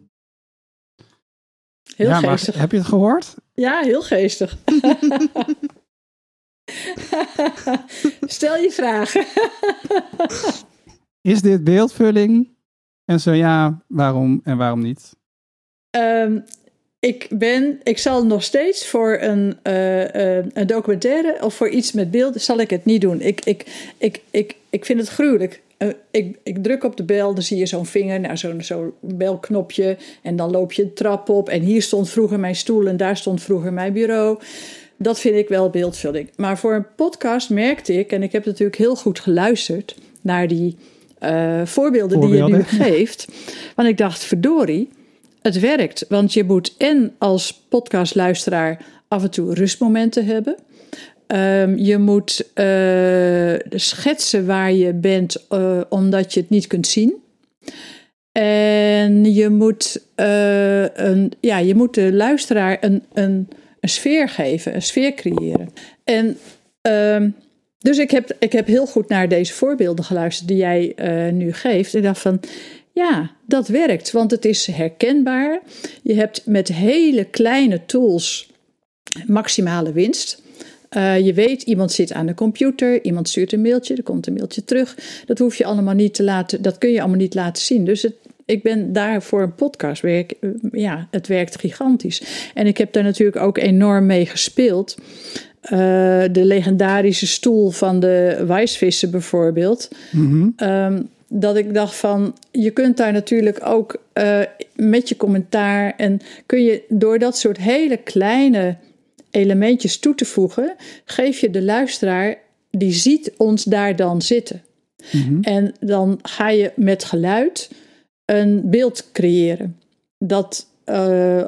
Heel ja, geestig. Maar, heb je het gehoord? Ja, heel geestig. Stel je vragen. Is dit beeldvulling? En zo ja, waarom en waarom niet? Um, ik ben, ik zal nog steeds voor een, uh, uh, een documentaire of voor iets met beelden, zal ik het niet doen. Ik, ik, ik, ik, ik vind het gruwelijk. Uh, ik, ik druk op de bel, dan zie je zo'n vinger, nou zo'n zo'n belknopje en dan loop je een trap op en hier stond vroeger mijn stoel en daar stond vroeger mijn bureau. Dat vind ik wel beeldvulling. Maar voor een podcast merkte ik, en ik heb natuurlijk heel goed geluisterd naar die... Uh, voorbeelden, voorbeelden die je nu geeft. Want ik dacht, verdorie, het werkt. Want je moet en als podcastluisteraar af en toe rustmomenten hebben. Um, je moet uh, schetsen waar je bent, uh, omdat je het niet kunt zien. En je moet, uh, een, ja, je moet de luisteraar een, een, een sfeer geven, een sfeer creëren. En... Um, Dus ik heb, ik heb heel goed naar deze voorbeelden geluisterd die jij uh, nu geeft. En dacht van, ja, dat werkt. Want het is herkenbaar. Je hebt met hele kleine tools maximale winst. Uh, je weet, iemand zit aan de computer. Iemand stuurt een mailtje. Er komt een mailtje terug. Dat hoef je allemaal niet te laten. Dat kun je allemaal niet laten zien. Dus het, ik ben daar voor een podcast. Werk, uh, ja, het werkt gigantisch. En ik heb daar natuurlijk ook enorm mee gespeeld. Uh, de legendarische stoel van de Weisvissen bijvoorbeeld. Mm-hmm. Um, dat ik dacht van, je kunt daar natuurlijk ook uh, met je commentaar... en kun je door dat soort hele kleine elementjes toe te voegen... geef je de luisteraar, die ziet ons daar dan zitten. Mm-hmm. En dan ga je met geluid een beeld creëren. Dat... Uh,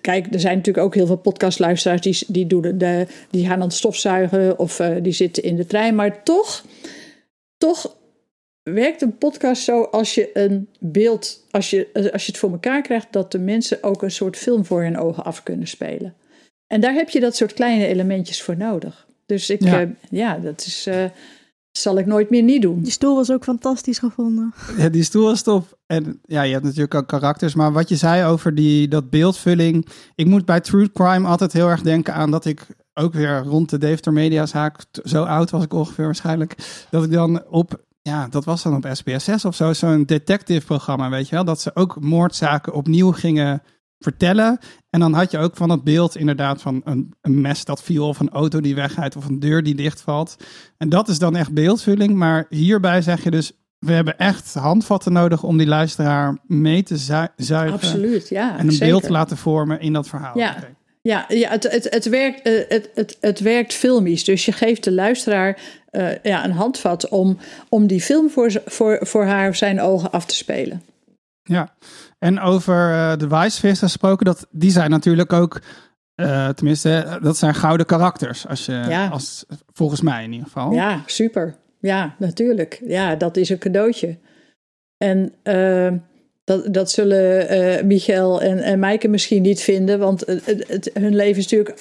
kijk, er zijn natuurlijk ook heel veel podcastluisteraars die, die, doen de, die gaan aan het stofzuigen of uh, die zitten in de trein. Maar toch, toch werkt een podcast zo als je een beeld, als je, als je het voor elkaar krijgt, dat de mensen ook een soort film voor hun ogen af kunnen spelen. En daar heb je dat soort kleine elementjes voor nodig. Dus ik, ja, uh, ja dat is... Uh, zal ik nooit meer niet doen. Die stoel was ook fantastisch gevonden. Ja, die stoel was tof. En ja, je hebt natuurlijk ook karakters. Maar wat je zei over die, dat beeldvulling. Ik moet bij true crime altijd heel erg denken aan dat ik... ook weer rond de Deventer Mediazaak, zo oud was ik ongeveer waarschijnlijk... dat ik dan op... ja, dat was dan op S B S zes of zo, zo'n detective programma, weet je wel. Dat ze ook moordzaken opnieuw gingen vertellen. En dan had je ook van dat beeld inderdaad van een, een mes dat viel... of een auto die wegrijdt of een deur die dichtvalt. En dat is dan echt beeldvulling. Maar hierbij zeg je dus... we hebben echt handvatten nodig om die luisteraar mee te zu- zuigen. Absoluut, ja. En een zeker. beeld te laten vormen in dat verhaal. Ja, okay. ja, ja het, het, het, werkt, het, het, het werkt filmisch. Dus je geeft de luisteraar uh, ja, een handvat... om, om die film voor, voor, voor haar of zijn ogen af te spelen. Ja, en over uh, de Weisvis gesproken, dat, die zijn natuurlijk ook, uh, tenminste, dat zijn gouden karakters, als je, ja. als, volgens mij in ieder geval. Ja, super. Ja, natuurlijk. Ja, dat is een cadeautje. En uh, dat, dat zullen uh, Michael en, en Meike misschien niet vinden, want het, het, hun leven is natuurlijk,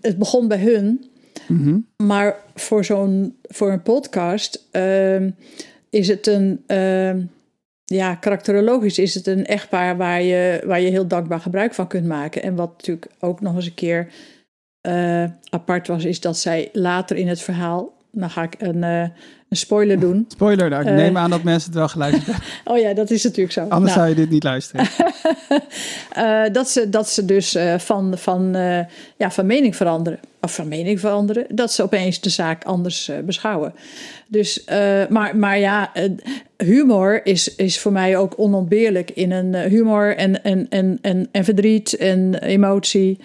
het begon bij hun, mm-hmm. maar voor zo'n, voor een podcast uh, is het een... Uh, Ja, karakterologisch is het een echtpaar waar je, waar je heel dankbaar gebruik van kunt maken. En wat natuurlijk ook nog eens een keer uh, apart was, is dat zij later in het verhaal... Nou ga ik een, uh, een spoiler doen. Spoiler, nou, ik uh, neem aan dat mensen het wel geluisterd hebben. Oh ja, dat is natuurlijk zo. Anders nou. zou je dit niet luisteren. uh, dat, ze, dat ze dus uh, van, van, uh, ja, van mening veranderen. Of van mening veranderen. Dat ze opeens de zaak anders uh, beschouwen. Dus, uh, maar, maar ja, uh, humor is, is voor mij ook onontbeerlijk. In een uh, humor en, en, en, en, en verdriet en emotie...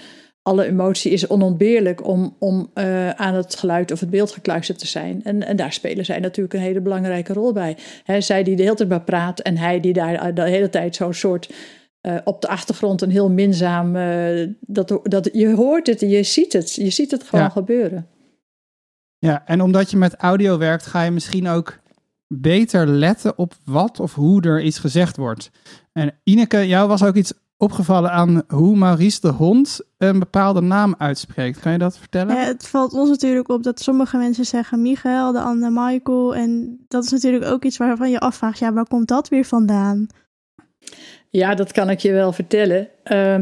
Alle emotie is onontbeerlijk om, om uh, aan het geluid of het beeld gekluisterd te zijn. En, en daar spelen zij natuurlijk een hele belangrijke rol bij. He, zij die de hele tijd maar praat en hij die daar de hele tijd zo'n soort... Uh, op de achtergrond een heel minzaam... Uh, dat, dat, je hoort het, je ziet het. Je ziet het gewoon ja. gebeuren. Ja, en omdat je met audio werkt ga je misschien ook... beter letten op wat of hoe er iets gezegd wordt. En Ineke, jou was ook iets... opgevallen aan hoe Maurice de Hond een bepaalde naam uitspreekt. Kan je dat vertellen? Ja, het valt ons natuurlijk op dat sommige mensen zeggen Michael, de andere Michael. En dat is natuurlijk ook iets waarvan je afvraagt, ja, waar komt dat weer vandaan? Ja, dat kan ik je wel vertellen. Uh,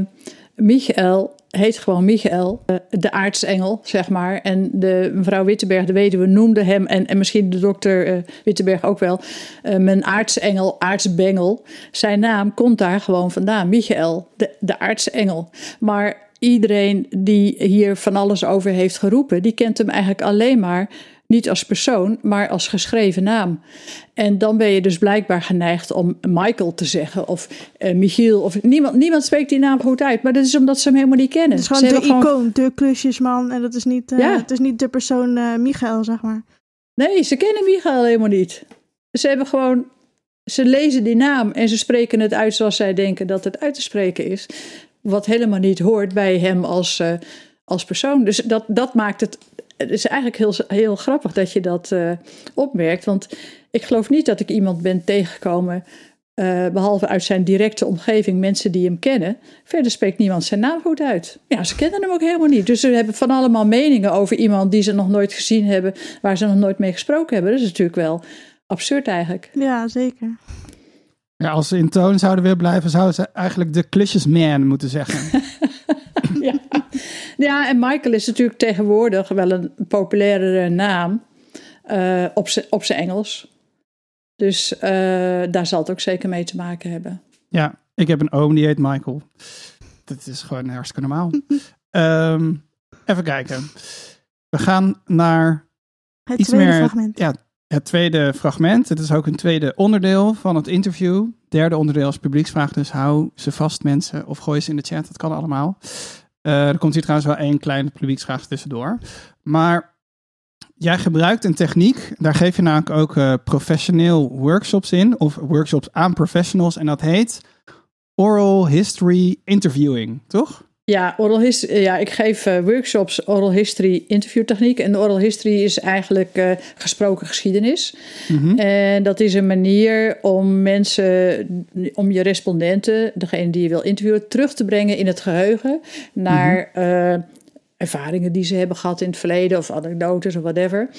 Michael heet gewoon Michael, uh, de aartsengel, zeg maar. En de mevrouw Wittenberg, de weduwe, noemde hem... en, en misschien de dokter uh, Wittenberg ook wel... Uh, mijn aartsengel, aartsbengel. Zijn naam komt daar gewoon vandaan. Michael, de, de aartsengel. Maar iedereen die hier van alles over heeft geroepen... die kent hem eigenlijk alleen maar... niet als persoon, maar als geschreven naam. En dan ben je dus blijkbaar geneigd om Michael te zeggen... of uh, Michiel, of niemand, niemand spreekt die naam goed uit... maar dat is omdat ze hem helemaal niet kennen. Het is gewoon ze de icoon, gewoon... de klusjesman... en dat is niet, uh, ja. dat is niet de persoon uh, Michael, zeg maar. Nee, ze kennen Michael helemaal niet. Ze hebben gewoon... ze lezen die naam en ze spreken het uit... zoals zij denken dat het uit te spreken is. Wat helemaal niet hoort bij hem als, uh, als persoon. Dus dat, dat maakt het... Het is eigenlijk heel, heel grappig dat je dat uh, opmerkt. Want ik geloof niet dat ik iemand ben tegengekomen... Uh, behalve uit zijn directe omgeving, mensen die hem kennen. Verder spreekt niemand zijn naam goed uit. Ja, ze kennen hem ook helemaal niet. Dus ze hebben van allemaal meningen over iemand die ze nog nooit gezien hebben... waar ze nog nooit mee gesproken hebben. Dat is natuurlijk wel absurd eigenlijk. Ja, zeker. Ja, als ze in toon zouden willen blijven... zouden ze eigenlijk de klusjesman moeten zeggen. Ja. Ja, en Michael is natuurlijk tegenwoordig wel een populairere naam uh, op zijn Engels. Dus uh, daar zal het ook zeker mee te maken hebben. Ja, ik heb een oom die heet Michael. Dat is gewoon hartstikke normaal. um, even kijken. We gaan naar het iets tweede meer, fragment. Ja, Het tweede fragment, het is ook een tweede onderdeel van het interview. Derde onderdeel als publieksvraag, dus hou ze vast mensen of gooi ze in de chat, dat kan allemaal. Uh, er komt hier trouwens wel één kleine publieksvraag tussendoor. Maar jij gebruikt een techniek, daar geef je namelijk ook uh, professioneel workshops in, of workshops aan professionals, en dat heet Oral History Interviewing, toch? Ja, oral his- ja, ik geef uh, workshops oral history interviewtechniek. En oral history is eigenlijk uh, gesproken geschiedenis. Mm-hmm. En dat is een manier om mensen, om je respondenten, degene die je wil interviewen, terug te brengen in het geheugen naar mm-hmm. uh, ervaringen die ze hebben gehad in het verleden of anekdotes of whatever.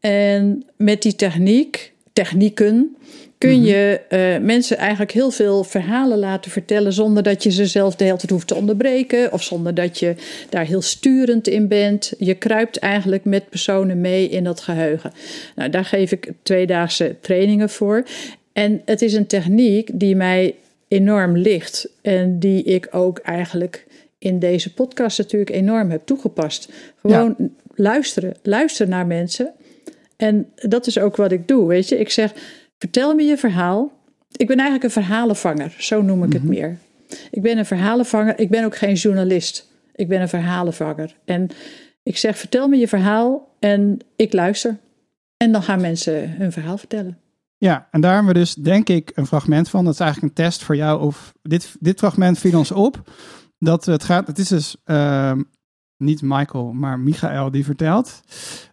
En met die techniek, technieken... kun je uh, mensen eigenlijk heel veel verhalen laten vertellen... zonder dat je ze zelf de hele tijd hoeft te onderbreken... of zonder dat je daar heel sturend in bent. Je kruipt eigenlijk met personen mee in dat geheugen. Nou, daar geef ik tweedaagse trainingen voor. En het is een techniek die mij enorm ligt... en die ik ook eigenlijk in deze podcast natuurlijk enorm heb toegepast. Gewoon ja. luisteren, luisteren naar mensen. En dat is ook wat ik doe, weet je. Ik zeg... vertel me je verhaal. Ik ben eigenlijk een verhalenvanger, zo noem ik het mm-hmm. meer. Ik ben een verhalenvanger, ik ben ook geen journalist. Ik ben een verhalenvanger. En ik zeg, vertel me je verhaal en ik luister. En dan gaan mensen hun verhaal vertellen. Ja, en daar hebben we dus denk ik een fragment van. Dat is eigenlijk een test voor jou. Of dit, dit fragment viel ons op. Dat het gaat, het is dus uh, niet Michael, maar Michael die vertelt.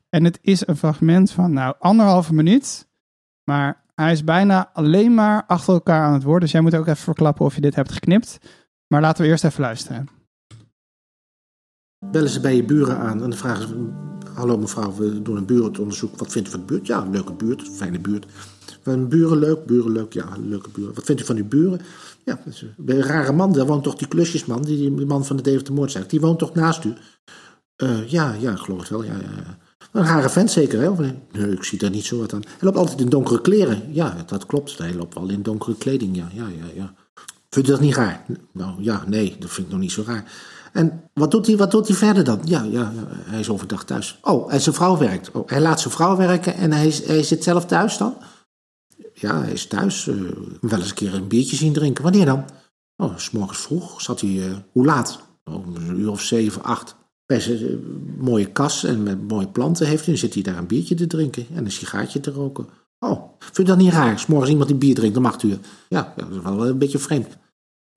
En het is een fragment van nou anderhalve minuut. Maar... hij is bijna alleen maar achter elkaar aan het woord. Dus jij moet ook even verklappen of je dit hebt geknipt. Maar laten we eerst even luisteren. Bellen ze bij je buren aan en dan vragen ze... hallo mevrouw, we doen een buurtonderzoek. Wat vindt u van de buurt? Ja, een leuke buurt, een fijne buurt. Buren leuk, buren leuk, ja, leuke buren. Wat vindt u van uw buren? Ja, dat is een rare man, daar woont toch die klusjesman... die, die man van de David de Moordzaak, die woont toch naast u? Uh, ja, ja, ik geloof het wel, ja, ja, ja. Een rare vent zeker, hè? Of nee? Nee, ik zie daar niet zo wat aan. Hij loopt altijd in donkere kleren. Ja, dat klopt. Hij loopt wel in donkere kleding, ja. ja, ja, ja. Vindt u dat niet raar? Nou, ja, nee, dat vind ik nog niet zo raar. En wat doet hij, wat doet hij verder dan? Ja, ja, hij is overdag thuis. Oh, en zijn vrouw werkt. Oh, hij laat zijn vrouw werken en hij, hij zit zelf thuis dan? Ja, hij is thuis. Uh, wel eens een keer een biertje zien drinken. Wanneer dan? Oh, 's morgens vroeg zat hij... Uh, hoe laat? Oh, een uur of zeven, acht. Bij zijn mooie kas en met mooie planten heeft hij. Dan zit hij daar een biertje te drinken en een sigaartje te roken. Oh, vind je dat niet raar? 'S morgens iemand die bier drinkt, dan mag u. Ja, dat is wel een beetje vreemd.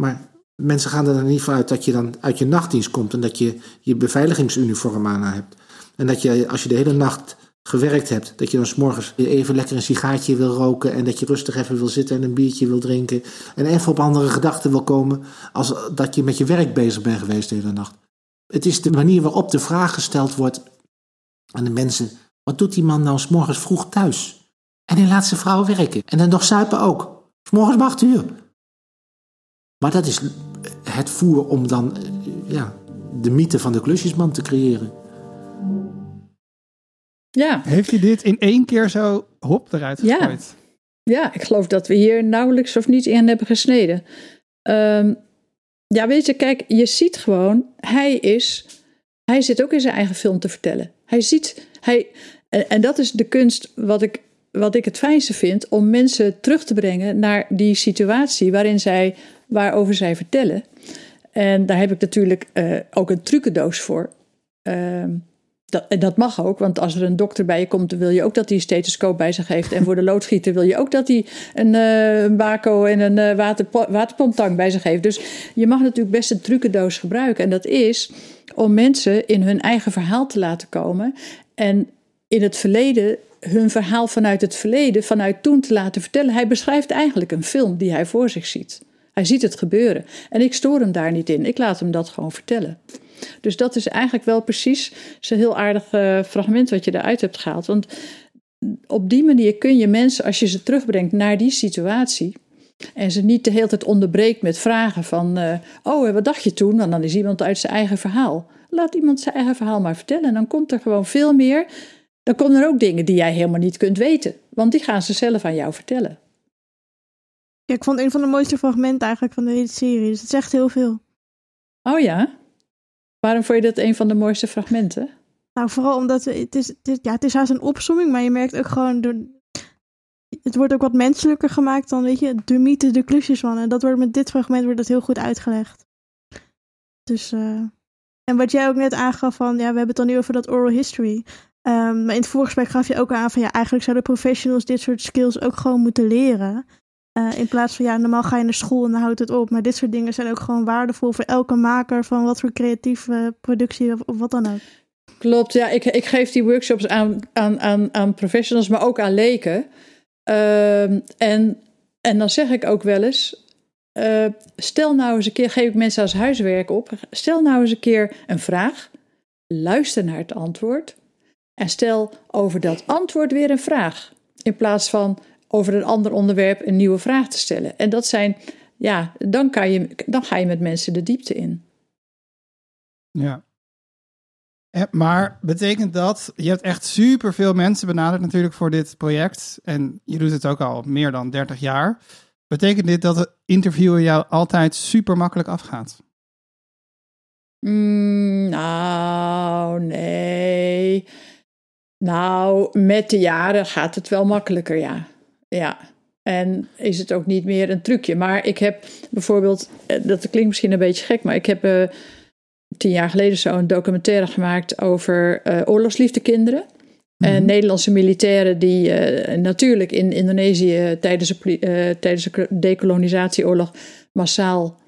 Maar mensen gaan er dan niet vanuit dat je dan uit je nachtdienst komt... en dat je je beveiligingsuniform aan hebt. En dat je, als je de hele nacht gewerkt hebt... dat je dan 's morgens even lekker een sigaartje wil roken... en dat je rustig even wil zitten en een biertje wil drinken... en even op andere gedachten wil komen... als dat je met je werk bezig bent geweest de hele nacht. Het is de manier waarop de vraag gesteld wordt aan de mensen... wat doet die man nou 's morgens vroeg thuis? En hij laat zijn vrouw werken. En dan nog zuipen ook. 'S morgens om acht uur. Maar dat is het voer om dan ja, de mythe van de klusjesman te creëren. Ja. Heeft hij dit in één keer zo hop eruit gegooid? Ja. ja, ik geloof dat we hier nauwelijks of niet in hebben gesneden. Um... Ja, weet je, kijk, je ziet gewoon, hij is, hij zit ook in zijn eigen film te vertellen. Hij ziet, hij, en, en dat is de kunst wat ik, wat ik het fijnste vind, om mensen terug te brengen naar die situatie waarin zij, waarover zij vertellen. En daar heb ik natuurlijk uh, ook een trucendoos voor. Uh, dat, en dat mag ook, want als er een dokter bij je komt, dan wil je ook dat hij een stethoscoop bij zich heeft. En voor de loodgieter wil je ook dat hij een, uh, een bako en een uh, waterpo- waterpomptang bij zich heeft. Dus je mag natuurlijk best een trucendoos gebruiken. En dat is om mensen in hun eigen verhaal te laten komen. En in het verleden, hun verhaal vanuit het verleden, vanuit toen te laten vertellen. Hij beschrijft eigenlijk een film die hij voor zich ziet. Hij ziet het gebeuren. En ik stoor hem daar niet in. Ik laat hem dat gewoon vertellen. Dus dat is eigenlijk wel precies zo'n heel aardig uh, fragment wat je eruit hebt gehaald. Want op die manier kun je mensen, als je ze terugbrengt naar die situatie... en ze niet de hele tijd onderbreekt met vragen van... Uh, oh, wat dacht je toen? Want dan is iemand uit zijn eigen verhaal. Laat iemand zijn eigen verhaal maar vertellen. En dan komt er gewoon veel meer. Dan komen er ook dingen die jij helemaal niet kunt weten. Want die gaan ze zelf aan jou vertellen. Ja, ik vond een van de mooiste fragmenten eigenlijk van de hele serie. Dus het zegt heel veel. Oh ja? Waarom vond je dat een van de mooiste fragmenten? Nou, vooral omdat we, het is, het is, ja, het is haast een opsomming, maar je merkt ook gewoon door het wordt ook wat menselijker gemaakt dan, weet je, de mythe, de klusjesman. En dat wordt met dit fragment wordt dat heel goed uitgelegd. Dus, uh... en wat jij ook net aangaf van, ja, we hebben het dan nu over dat oral history. Um, maar in het voorgesprek gaf je ook aan van, ja, eigenlijk zouden professionals dit soort skills ook gewoon moeten leren. Uh, in plaats van, ja, normaal ga je naar school en dan houdt het op. Maar dit soort dingen zijn ook gewoon waardevol voor elke maker van wat voor creatieve productie of, of wat dan ook. Klopt, ja, ik, ik geef die workshops aan, aan, aan, aan professionals, maar ook aan leken. Uh, en, en dan zeg ik ook wel eens, uh, stel nou eens een keer, geef ik mensen als huiswerk op, stel nou eens een keer een vraag, luister naar het antwoord en stel over dat antwoord weer een vraag, in plaats van over een ander onderwerp een nieuwe vraag te stellen. En dat zijn, ja, dan, kan je, dan ga je met mensen de diepte in. Ja. Maar betekent dat, je hebt echt superveel mensen benaderd natuurlijk voor dit project. En je doet het ook al meer dan dertig jaar. Betekent dit dat het interviewen jou altijd super makkelijk afgaat? Mm, nou, nee. Nou, met de jaren gaat het wel makkelijker, ja. Ja, en is het ook niet meer een trucje. Maar ik heb bijvoorbeeld, dat klinkt misschien een beetje gek, maar ik heb... Uh, tien jaar geleden zo een documentaire gemaakt over uh, oorlogsliefde kinderen. Mm-hmm. En Nederlandse militairen die uh, natuurlijk in Indonesië tijdens de, uh, tijdens de dekolonisatieoorlog massaal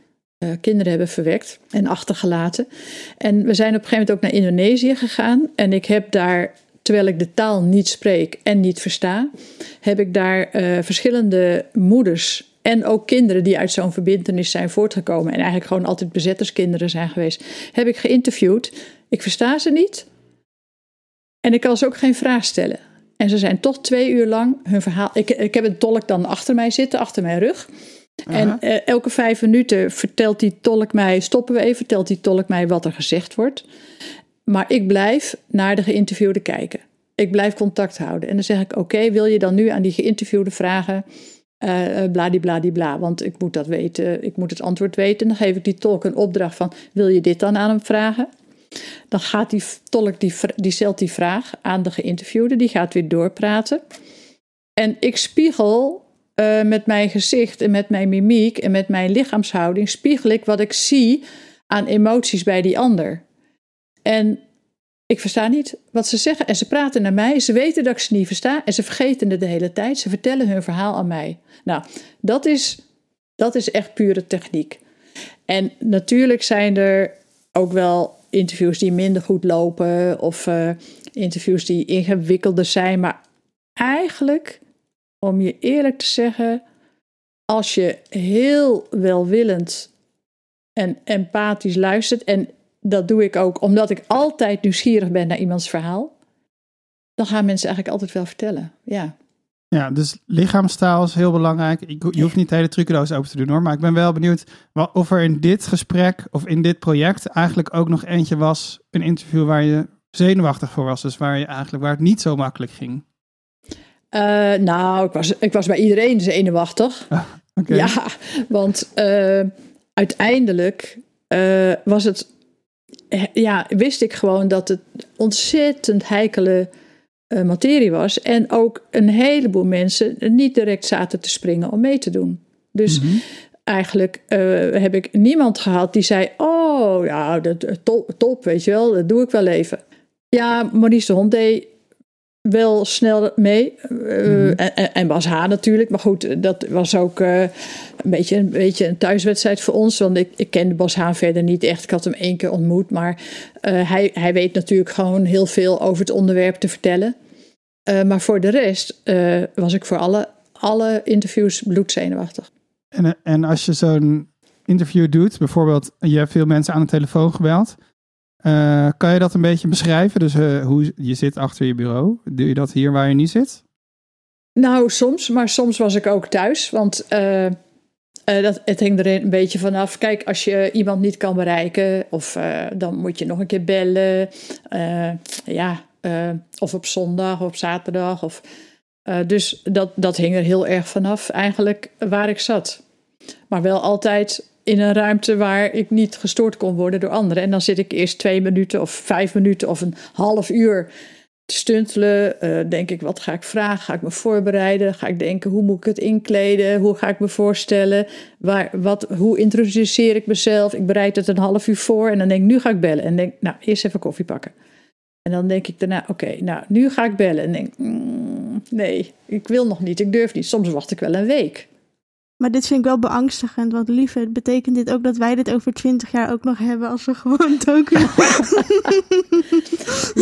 uh, kinderen hebben verwekt en achtergelaten. En we zijn op een gegeven moment ook naar Indonesië gegaan. En ik heb daar, terwijl ik de taal niet spreek en niet versta, heb ik daar uh, verschillende moeders en ook kinderen die uit zo'n verbintenis zijn voortgekomen en eigenlijk gewoon altijd bezetterskinderen zijn geweest, heb ik geïnterviewd. Ik versta ze niet. En ik kan ze ook geen vraag stellen. En ze zijn toch twee uur lang hun verhaal... Ik, ik heb een tolk dan achter mij zitten, achter mijn rug. Uh-huh. En uh, elke vijf minuten vertelt die tolk mij... Stoppen we even, vertelt die tolk mij wat er gezegd wordt. Maar ik blijf naar de geïnterviewde kijken. Ik blijf contact houden. En dan zeg ik, oké, okay, wil je dan nu aan die geïnterviewde vragen... Uh, bladibladibla, want ik moet dat weten, ik moet het antwoord weten. Dan geef ik die tolk een opdracht van, wil je dit dan aan hem vragen? Dan gaat die tolk, die, die stelt die vraag aan de geïnterviewde, die gaat weer doorpraten. En ik spiegel uh, met mijn gezicht en met mijn mimiek en met mijn lichaamshouding, spiegel ik wat ik zie aan emoties bij die ander. En ik versta niet wat ze zeggen. En ze praten naar mij. Ze weten dat ik ze niet versta. En ze vergeten het de hele tijd. Ze vertellen hun verhaal aan mij. Nou, dat is, dat is echt pure techniek. En natuurlijk zijn er ook wel interviews die minder goed lopen. Of uh, interviews die ingewikkelder zijn. Maar eigenlijk, om je eerlijk te zeggen, als je heel welwillend en empathisch luistert... en dat doe ik ook omdat ik altijd nieuwsgierig ben naar iemands verhaal. Dan gaan mensen eigenlijk altijd wel vertellen. Ja, ja, dus lichaamstaal is heel belangrijk. Je hoeft niet de hele trucendoos open te doen hoor. Maar ik ben wel benieuwd of er in dit gesprek of in dit project eigenlijk ook nog eentje was. Een interview waar je zenuwachtig voor was. Dus waar, je eigenlijk, waar het niet zo makkelijk ging. Uh, nou, ik was, ik was bij iedereen zenuwachtig. Ah, okay. Ja, want uh, uiteindelijk uh, was het... Ja, wist ik gewoon dat het ontzettend heikele uh, materie was. En ook een heleboel mensen niet direct zaten te springen om mee te doen. Dus mm-hmm. eigenlijk uh, heb ik niemand gehad die zei... Oh, ja, dat, top, top, weet je wel, dat doe ik wel even. Ja, Maurice de Hond deed wel snel mee. Uh, mm-hmm. en, en Bas Haan natuurlijk. Maar goed, dat was ook uh, een, beetje, een beetje een thuiswedstrijd voor ons. Want ik, ik kende Bas Haan verder niet echt. Ik had hem één keer ontmoet. Maar uh, hij, hij weet natuurlijk gewoon heel veel over het onderwerp te vertellen. Uh, maar voor de rest uh, was ik voor alle, alle interviews bloedzenuwachtig. En, en als je zo'n interview doet, bijvoorbeeld je hebt veel mensen aan de telefoon gebeld... Uh, kan je dat een beetje beschrijven? Dus uh, hoe je zit achter je bureau. Doe je dat hier waar je niet zit? Nou, soms. Maar soms was ik ook thuis. Want uh, uh, dat, het hing er een beetje vanaf. Kijk, als je iemand niet kan bereiken... of uh, dan moet je nog een keer bellen. Uh, ja, uh, of op zondag, of op zaterdag. Of, uh, dus dat, dat hing er heel erg vanaf eigenlijk waar ik zat. Maar wel altijd... in een ruimte waar ik niet gestoord kon worden door anderen. En dan zit ik eerst twee minuten of vijf minuten of een half uur... te stuntelen. Uh, denk ik, wat ga ik vragen? Ga ik me voorbereiden? Ga ik denken, hoe moet ik het inkleden? Hoe ga ik me voorstellen? Waar, wat, hoe introduceer ik mezelf? Ik bereid het een half uur voor en dan denk ik, nu ga ik bellen. En denk, nou, eerst even koffie pakken. En dan denk ik daarna, oké, okay, nou, nu ga ik bellen. En denk, mm, nee, ik wil nog niet, ik durf niet. Soms wacht ik wel een week. Maar dit vind ik wel beangstigend, want lieve, betekent dit ook dat wij dit over twintig jaar ook nog hebben als we gewoon token?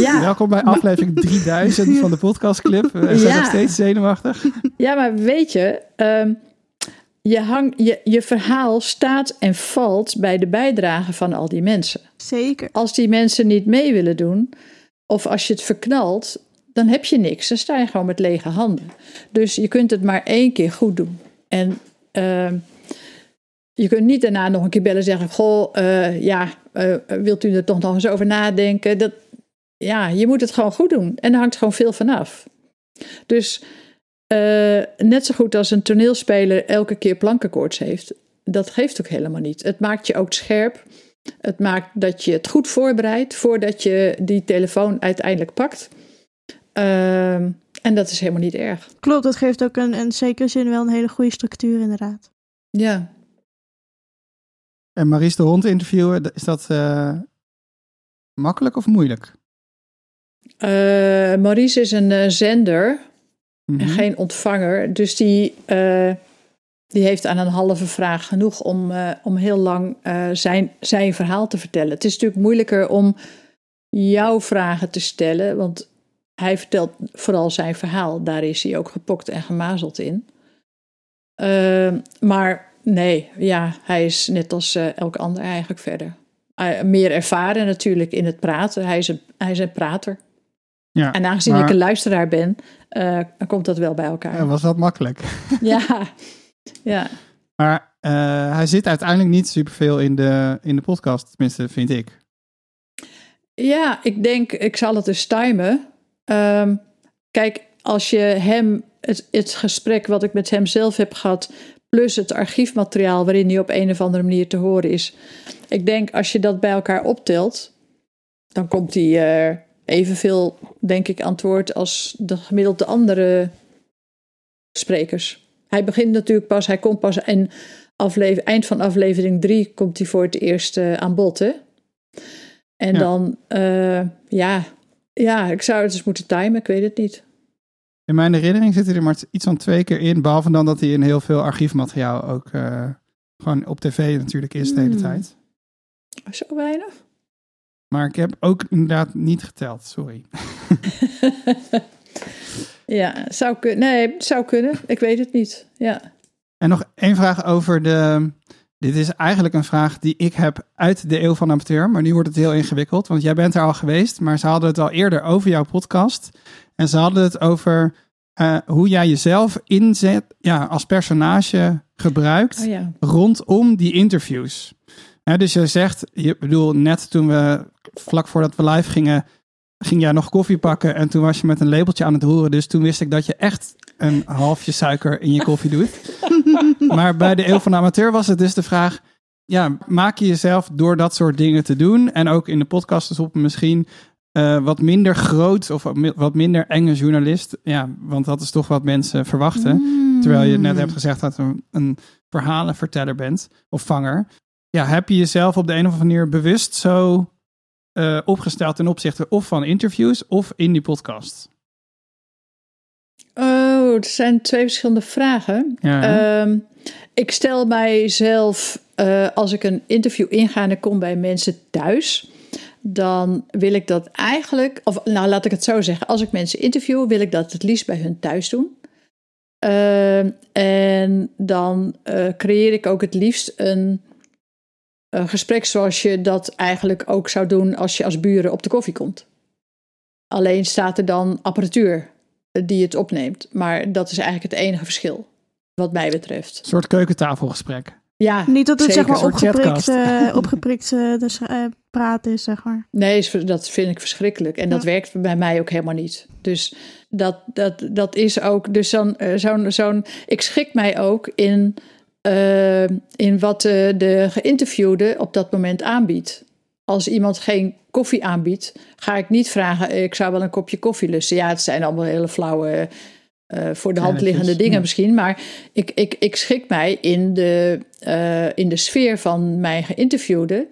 Ja. Welkom bij aflevering drieduizend van de Podcast Club. We zijn ja. nog steeds zenuwachtig. Ja, maar weet je, um, je, hang, je, je verhaal staat en valt bij de bijdrage van al die mensen. Zeker. Als die mensen niet mee willen doen, of als je het verknalt, dan heb je niks. Dan sta je gewoon met lege handen. Dus je kunt het maar één keer goed doen. En uh, je kunt niet daarna nog een keer bellen en zeggen, goh, uh, ja, uh, wilt u er toch nog eens over nadenken? Dat, ja, je moet het gewoon goed doen. En daar hangt gewoon veel van af. Dus uh, net zo goed als een toneelspeler elke keer plankenkoorts heeft, dat geeft ook helemaal niet. Het maakt je ook scherp. Het maakt dat je het goed voorbereidt voordat je die telefoon uiteindelijk pakt. Uh, en dat is helemaal niet erg. Klopt, dat geeft ook een, in zekere zin wel een hele goede structuur inderdaad. Ja. En Maurice de Hond interviewen, is dat uh, makkelijk of moeilijk? Uh, Maurice is een uh, zender mm-hmm. en geen ontvanger. Dus die, uh, die heeft aan een halve vraag genoeg om, uh, om heel lang uh, zijn, zijn verhaal te vertellen. Het is natuurlijk moeilijker om jouw vragen te stellen, want hij vertelt vooral zijn verhaal. Daar is hij ook gepokt en gemazeld in. Uh, maar nee, ja, hij is net als uh, elk ander eigenlijk verder. Uh, meer ervaren natuurlijk in het praten. Hij is een, hij is een prater. Ja, en aangezien maar ik een luisteraar ben, uh, komt dat wel bij elkaar. Ja, was dat makkelijk? ja, ja. Maar uh, hij zit uiteindelijk niet superveel in de, in de podcast, tenminste vind ik. Ja, ik denk, ik zal het dus timen. Um, kijk, als je hem, het, het gesprek wat ik met hem zelf heb gehad, plus het archiefmateriaal waarin hij op een of andere manier te horen is. Ik denk, als je dat bij elkaar optelt, dan komt hij uh, evenveel, denk ik, aan het woord als de gemiddelde andere sprekers. Hij begint natuurlijk pas, hij komt pas in aflever, eind van aflevering drie komt hij voor het eerst uh, aan bod, hè? En ja. dan, uh, ja... Ja, ik zou het dus moeten timen, ik weet het niet. In mijn herinnering zit hij er maar iets van twee keer in, behalve dan dat hij in heel veel archiefmateriaal ook uh, gewoon op tv natuurlijk is de hele hmm. tijd. Zo weinig? Maar ik heb ook inderdaad niet geteld, sorry. ja, zou kun- nee, zou kunnen, ik weet het niet, ja. En nog één vraag over de... Dit is eigenlijk een vraag die ik heb uit de Eeuw van de Amateur, maar nu wordt het heel ingewikkeld, want jij bent er al geweest, maar ze hadden het al eerder over jouw podcast en ze hadden het over uh, hoe jij jezelf inzet, ja, als personage gebruikt oh ja. rondom die interviews. Nou, dus je zegt, je bedoel, net toen we vlak voordat we live gingen, ging jij nog koffie pakken en toen was je met een labeltje aan het roeren, dus toen wist ik dat je echt een halfje suiker in je koffie doet. Maar bij de Eeuw van de Amateur was het dus de vraag, ja, maak je jezelf door dat soort dingen te doen en ook in de podcast dus op misschien uh, wat minder groot of wat minder enge journalist, ja, want dat is toch wat mensen verwachten. Mm. Terwijl je net hebt gezegd dat een, een verhalenverteller bent of vanger. Ja, heb je jezelf op de een of andere manier bewust zo uh, opgesteld ten opzichte of van interviews of in die podcast? Oh, het zijn twee verschillende vragen. Ja. Um, ik stel mijzelf, uh, als ik een interview inga en ik kom bij mensen thuis, dan wil ik dat eigenlijk, of nou laat ik het zo zeggen, als ik mensen interview, wil ik dat het liefst bij hun thuis doen. Uh, en dan uh, creëer ik ook het liefst een, een gesprek zoals je dat eigenlijk ook zou doen als je als buren op de koffie komt. Alleen staat er dan apparatuur die het opneemt. Maar dat is eigenlijk het enige verschil, wat mij betreft. Een soort keukentafelgesprek. Ja, niet dat het zeker, zeg maar opgeprikt, uh, opgeprikt uh, dus, uh, praten is, zeg maar. Nee, dat vind ik verschrikkelijk. En ja. dat werkt bij mij ook helemaal niet. Dus dat, dat, dat is ook... Dus zo'n, zo'n, zo'n, ik schik mij ook in, uh, in wat uh, de geïnterviewde op dat moment aanbiedt. als iemand geen koffie aanbiedt, ga ik niet vragen, ik zou wel een kopje koffie lusten. Ja, het zijn allemaal hele flauwe, uh, voor de hand liggende ja, dingen ja. misschien. Maar ik, ik, ik schik mij in de, uh, in de sfeer van mijn geïnterviewde.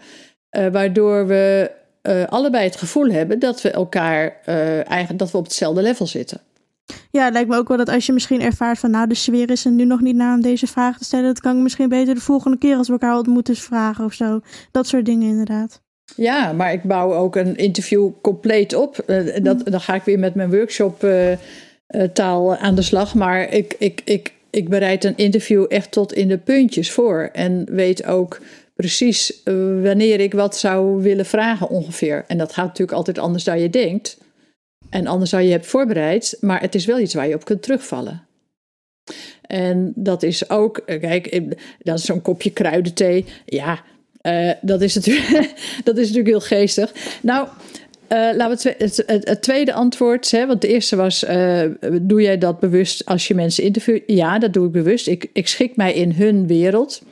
Uh, waardoor we uh, allebei het gevoel hebben dat we elkaar, uh, eigen, dat we op hetzelfde level zitten. Ja, het lijkt me ook wel dat als je misschien ervaart van nou, de sfeer is er nu nog niet naar om deze vraag te stellen. Dat kan ik misschien beter de volgende keer als we elkaar ontmoeten vragen of zo. Dat soort dingen inderdaad. Ja, maar ik bouw ook een interview compleet op. Uh, dat, dan ga ik weer met mijn workshop uh, uh, taal aan de slag. Maar ik, ik, ik, ik bereid een interview echt tot in de puntjes voor. En weet ook precies uh, wanneer ik wat zou willen vragen ongeveer. En dat gaat natuurlijk altijd anders dan je denkt. En anders dan je hebt voorbereid. Maar het is wel iets waar je op kunt terugvallen. En dat is ook, kijk, dat is zo'n kopje kruidenthee. Ja, uh, dat, is natuurlijk, dat is natuurlijk heel geestig. Nou, uh, laten we twe- het, het, het tweede antwoord. Hè, want de eerste was, uh, doe jij dat bewust als je mensen interviewt? Ja, dat doe ik bewust. Ik, ik schik mij in hun wereld.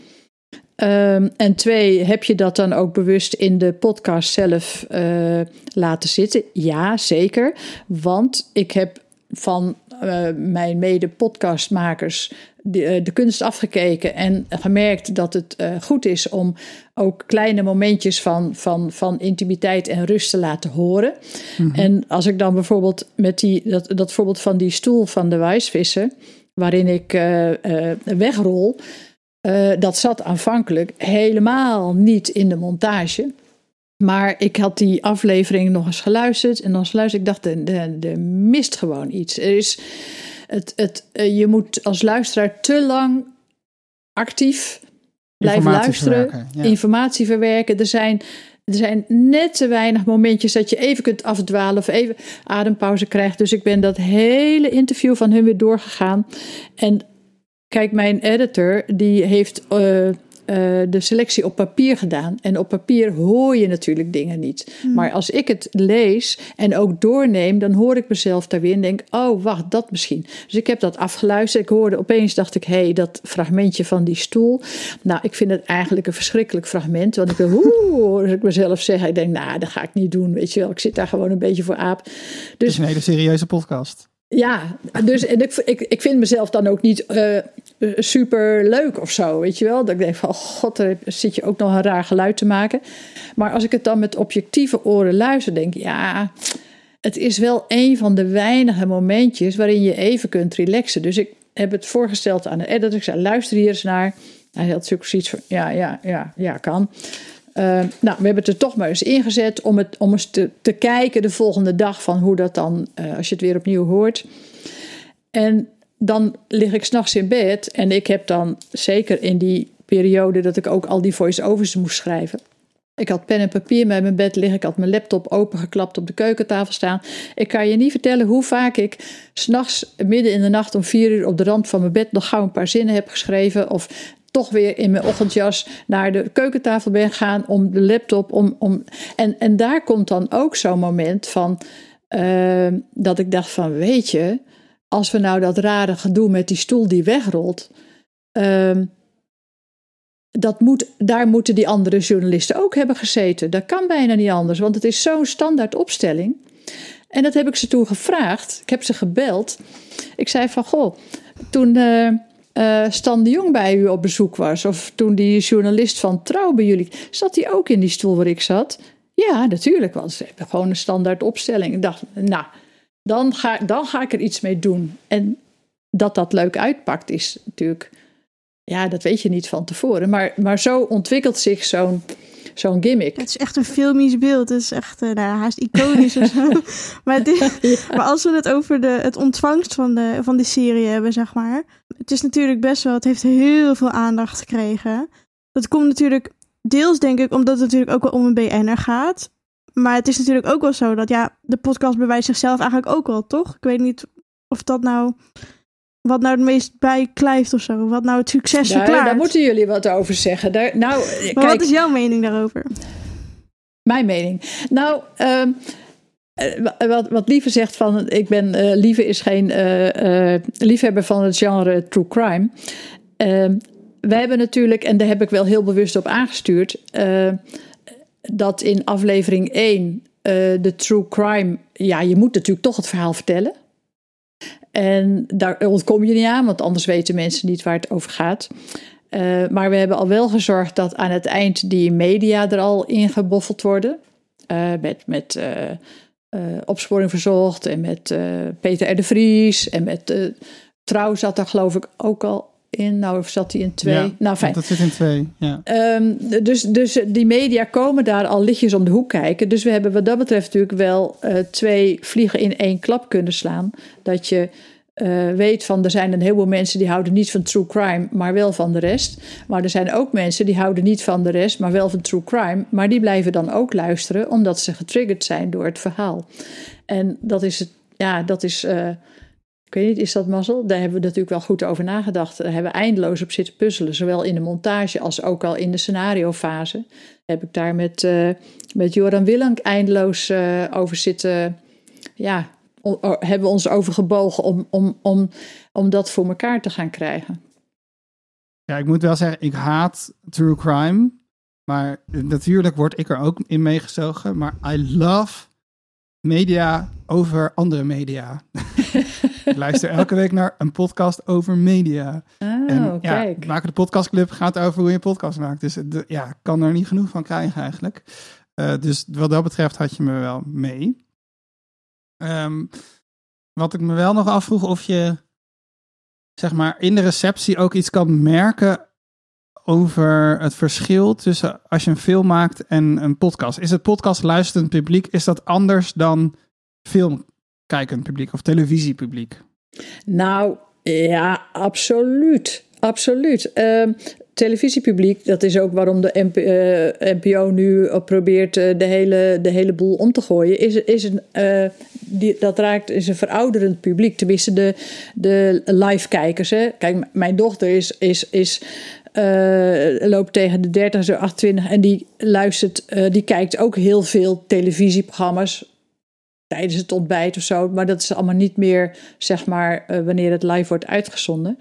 Um, en twee, heb je dat dan ook bewust in de podcast zelf uh, laten zitten? Ja, zeker. Want ik heb van uh, mijn mede-podcastmakers de, uh, de kunst afgekeken en gemerkt dat het uh, goed is om ook kleine momentjes van, van, van intimiteit en rust te laten horen. Mm-hmm. En als ik dan bijvoorbeeld met die, dat, dat voorbeeld van die stoel van de Weisvissen, waarin ik uh, uh, wegrol. Uh, dat zat aanvankelijk helemaal niet in de montage. Maar ik had die aflevering nog eens geluisterd. En als luister ik dacht, de, de, de mist gewoon iets. Er is het, het, uh, je moet als luisteraar te lang actief blijven luisteren. Verwerken, ja. Informatie verwerken. Er zijn, er zijn net te weinig momentjes dat je even kunt afdwalen. Of even adempauze krijgt. Dus ik ben dat hele interview van hun weer doorgegaan. En kijk, mijn editor die heeft uh, uh, de selectie op papier gedaan. En op papier hoor je natuurlijk dingen niet. Mm. Maar als ik het lees en ook doorneem, dan hoor ik mezelf daar weer en denk, oh, wacht, dat misschien. Dus ik heb dat afgeluisterd. Ik hoorde opeens, dacht ik, hé, hey, dat fragmentje van die stoel. Nou, ik vind het eigenlijk een verschrikkelijk fragment. Want ik wil, oeh, hoor ik mezelf zeggen. Ik denk, nou, nah, dat ga ik niet doen, weet je wel. Ik zit daar gewoon een beetje voor aap. Dus het is een hele serieuze podcast. Ja, dus en ik, ik, ik vind mezelf dan ook niet uh, super leuk of zo, weet je wel. Dat ik denk van, oh god, daar zit je ook nog een raar geluid te maken. Maar als ik het dan met objectieve oren luister, denk ik, ja, het is wel een van de weinige momentjes waarin je even kunt relaxen. Dus ik heb het voorgesteld aan de editor. Ik zei, luister hier eens naar. Hij had natuurlijk zoiets van, ja, ja, ja, ja, kan. Uh, nou, we hebben het er toch maar eens ingezet om, het, om eens te, te kijken de volgende dag van hoe dat dan, uh, als je het weer opnieuw hoort. En dan lig ik 's nachts in bed en ik heb dan, zeker in die periode dat ik ook al die voice-overs moest schrijven. Ik had pen en papier bij mijn bed liggen, ik had mijn laptop opengeklapt op de keukentafel staan. Ik kan je niet vertellen hoe vaak ik 's nachts midden in de nacht om vier uur op de rand van mijn bed nog gauw een paar zinnen heb geschreven of toch weer in mijn ochtendjas naar de keukentafel ben gaan om de laptop. Om, om, en, en daar komt dan ook zo'n moment van uh, dat ik dacht van, weet je, als we nou dat rare gedoe met die stoel die wegrolt, uh, dat moet, daar moeten die andere journalisten ook hebben gezeten. Dat kan bijna niet anders, want het is zo'n standaard opstelling. En dat heb ik ze toen gevraagd. Ik heb ze gebeld. Ik zei van, goh, toen Uh, Uh, Stan de Jong bij u op bezoek was, of toen die journalist van Trouw bij jullie, zat hij ook in die stoel waar ik zat? Ja, natuurlijk, want ze hebben gewoon een standaard opstelling. Ik dacht, nou, dan ga, dan ga ik er iets mee doen. En dat dat leuk uitpakt is natuurlijk, ja, dat weet je niet van tevoren. Maar, maar zo ontwikkelt zich zo'n zo'n gimmick. Het is echt een filmisch beeld. Het is echt uh, nou, haast iconisch of zo. Maar, dit, ja. maar als we het over de, het ontvangst van de, van die serie hebben, zeg maar. Het is natuurlijk best wel, het heeft heel veel aandacht gekregen. Dat komt natuurlijk deels, denk ik, omdat het natuurlijk ook wel om een B N'er gaat. Maar het is natuurlijk ook wel zo dat, ja, de podcast bewijst zichzelf eigenlijk ook wel, toch? Ik weet niet of dat nou, wat nou het meest bijklijft of zo. Wat nou het succes verklaart. Nou, daar moeten jullie wat over zeggen. Daar, nou, maar kijk, wat is jouw mening daarover? Mijn mening? Nou, um, wat, wat Lieve zegt van, ik ben, uh, Lieve is geen uh, uh, liefhebber van het genre true crime. Uh, wij hebben natuurlijk, en daar heb ik wel heel bewust op aangestuurd, Uh, dat in aflevering één uh, de true crime... Ja, je moet natuurlijk toch het verhaal vertellen. En daar ontkom je niet aan, want anders weten mensen niet waar het over gaat. Uh, maar we hebben al wel gezorgd dat aan het eind die media er al in geboffeld worden. Uh, met... met uh, Uh, Opsporing Verzocht en met uh, Peter R. de Vries en met uh, Trouw zat daar geloof ik ook al in. Nou, of zat die in twee? Ja, nou, fijn. Dat zit in twee, ja. Um, dus, dus die media komen daar al lichtjes om de hoek kijken. Dus we hebben wat dat betreft natuurlijk wel uh, twee vliegen in één klap kunnen slaan. Dat je uh, weet van, er zijn een heleboel mensen die houden niet van true crime, maar wel van de rest. Maar er zijn ook mensen die houden niet van de rest, maar wel van true crime. Maar die blijven dan ook luisteren, omdat ze getriggerd zijn door het verhaal. En dat is, het, ja, dat is uh, ik weet niet, is dat mazzel? Daar hebben we natuurlijk wel goed over nagedacht. Daar hebben we eindeloos op zitten puzzelen. Zowel in de montage als ook al in de scenariofase. Heb ik daar met, uh, met Joram Willink eindeloos uh, over zitten, ja... O, o, hebben we ons overgebogen om, om, om, om dat voor elkaar te gaan krijgen. Ja, ik moet wel zeggen, ik haat true crime. Maar natuurlijk word ik er ook in meegezogen. Maar I love media over andere media. Ik luister elke week naar een podcast over media. Oh, en, ja, kijk. Maken de Podcast Club gaat over hoe je podcast maakt. Dus de, ja, ik kan er niet genoeg van krijgen eigenlijk. Uh, dus wat dat betreft had je me wel mee. Um, wat ik me wel nog afvroeg, of je zeg maar in de receptie ook iets kan merken over het verschil tussen als je een film maakt en een podcast. Is het podcast luisterend publiek, is dat anders dan filmkijkend publiek of televisiepubliek? Nou, ja, absoluut. Absoluut. Uh, televisiepubliek, dat is ook waarom de N P O nu probeert de hele, de hele boel om te gooien. Is, is een, uh, die, dat raakt is een verouderend publiek, tenminste de, de live-kijkers. Hè. Kijk, m- mijn dochter is, is, is, uh, loopt tegen de dertig, zo achtentwintig en die luistert, uh, die kijkt ook heel veel televisieprogramma's tijdens het ontbijt of zo. Maar dat is allemaal niet meer, zeg maar, uh, wanneer het live wordt uitgezonden.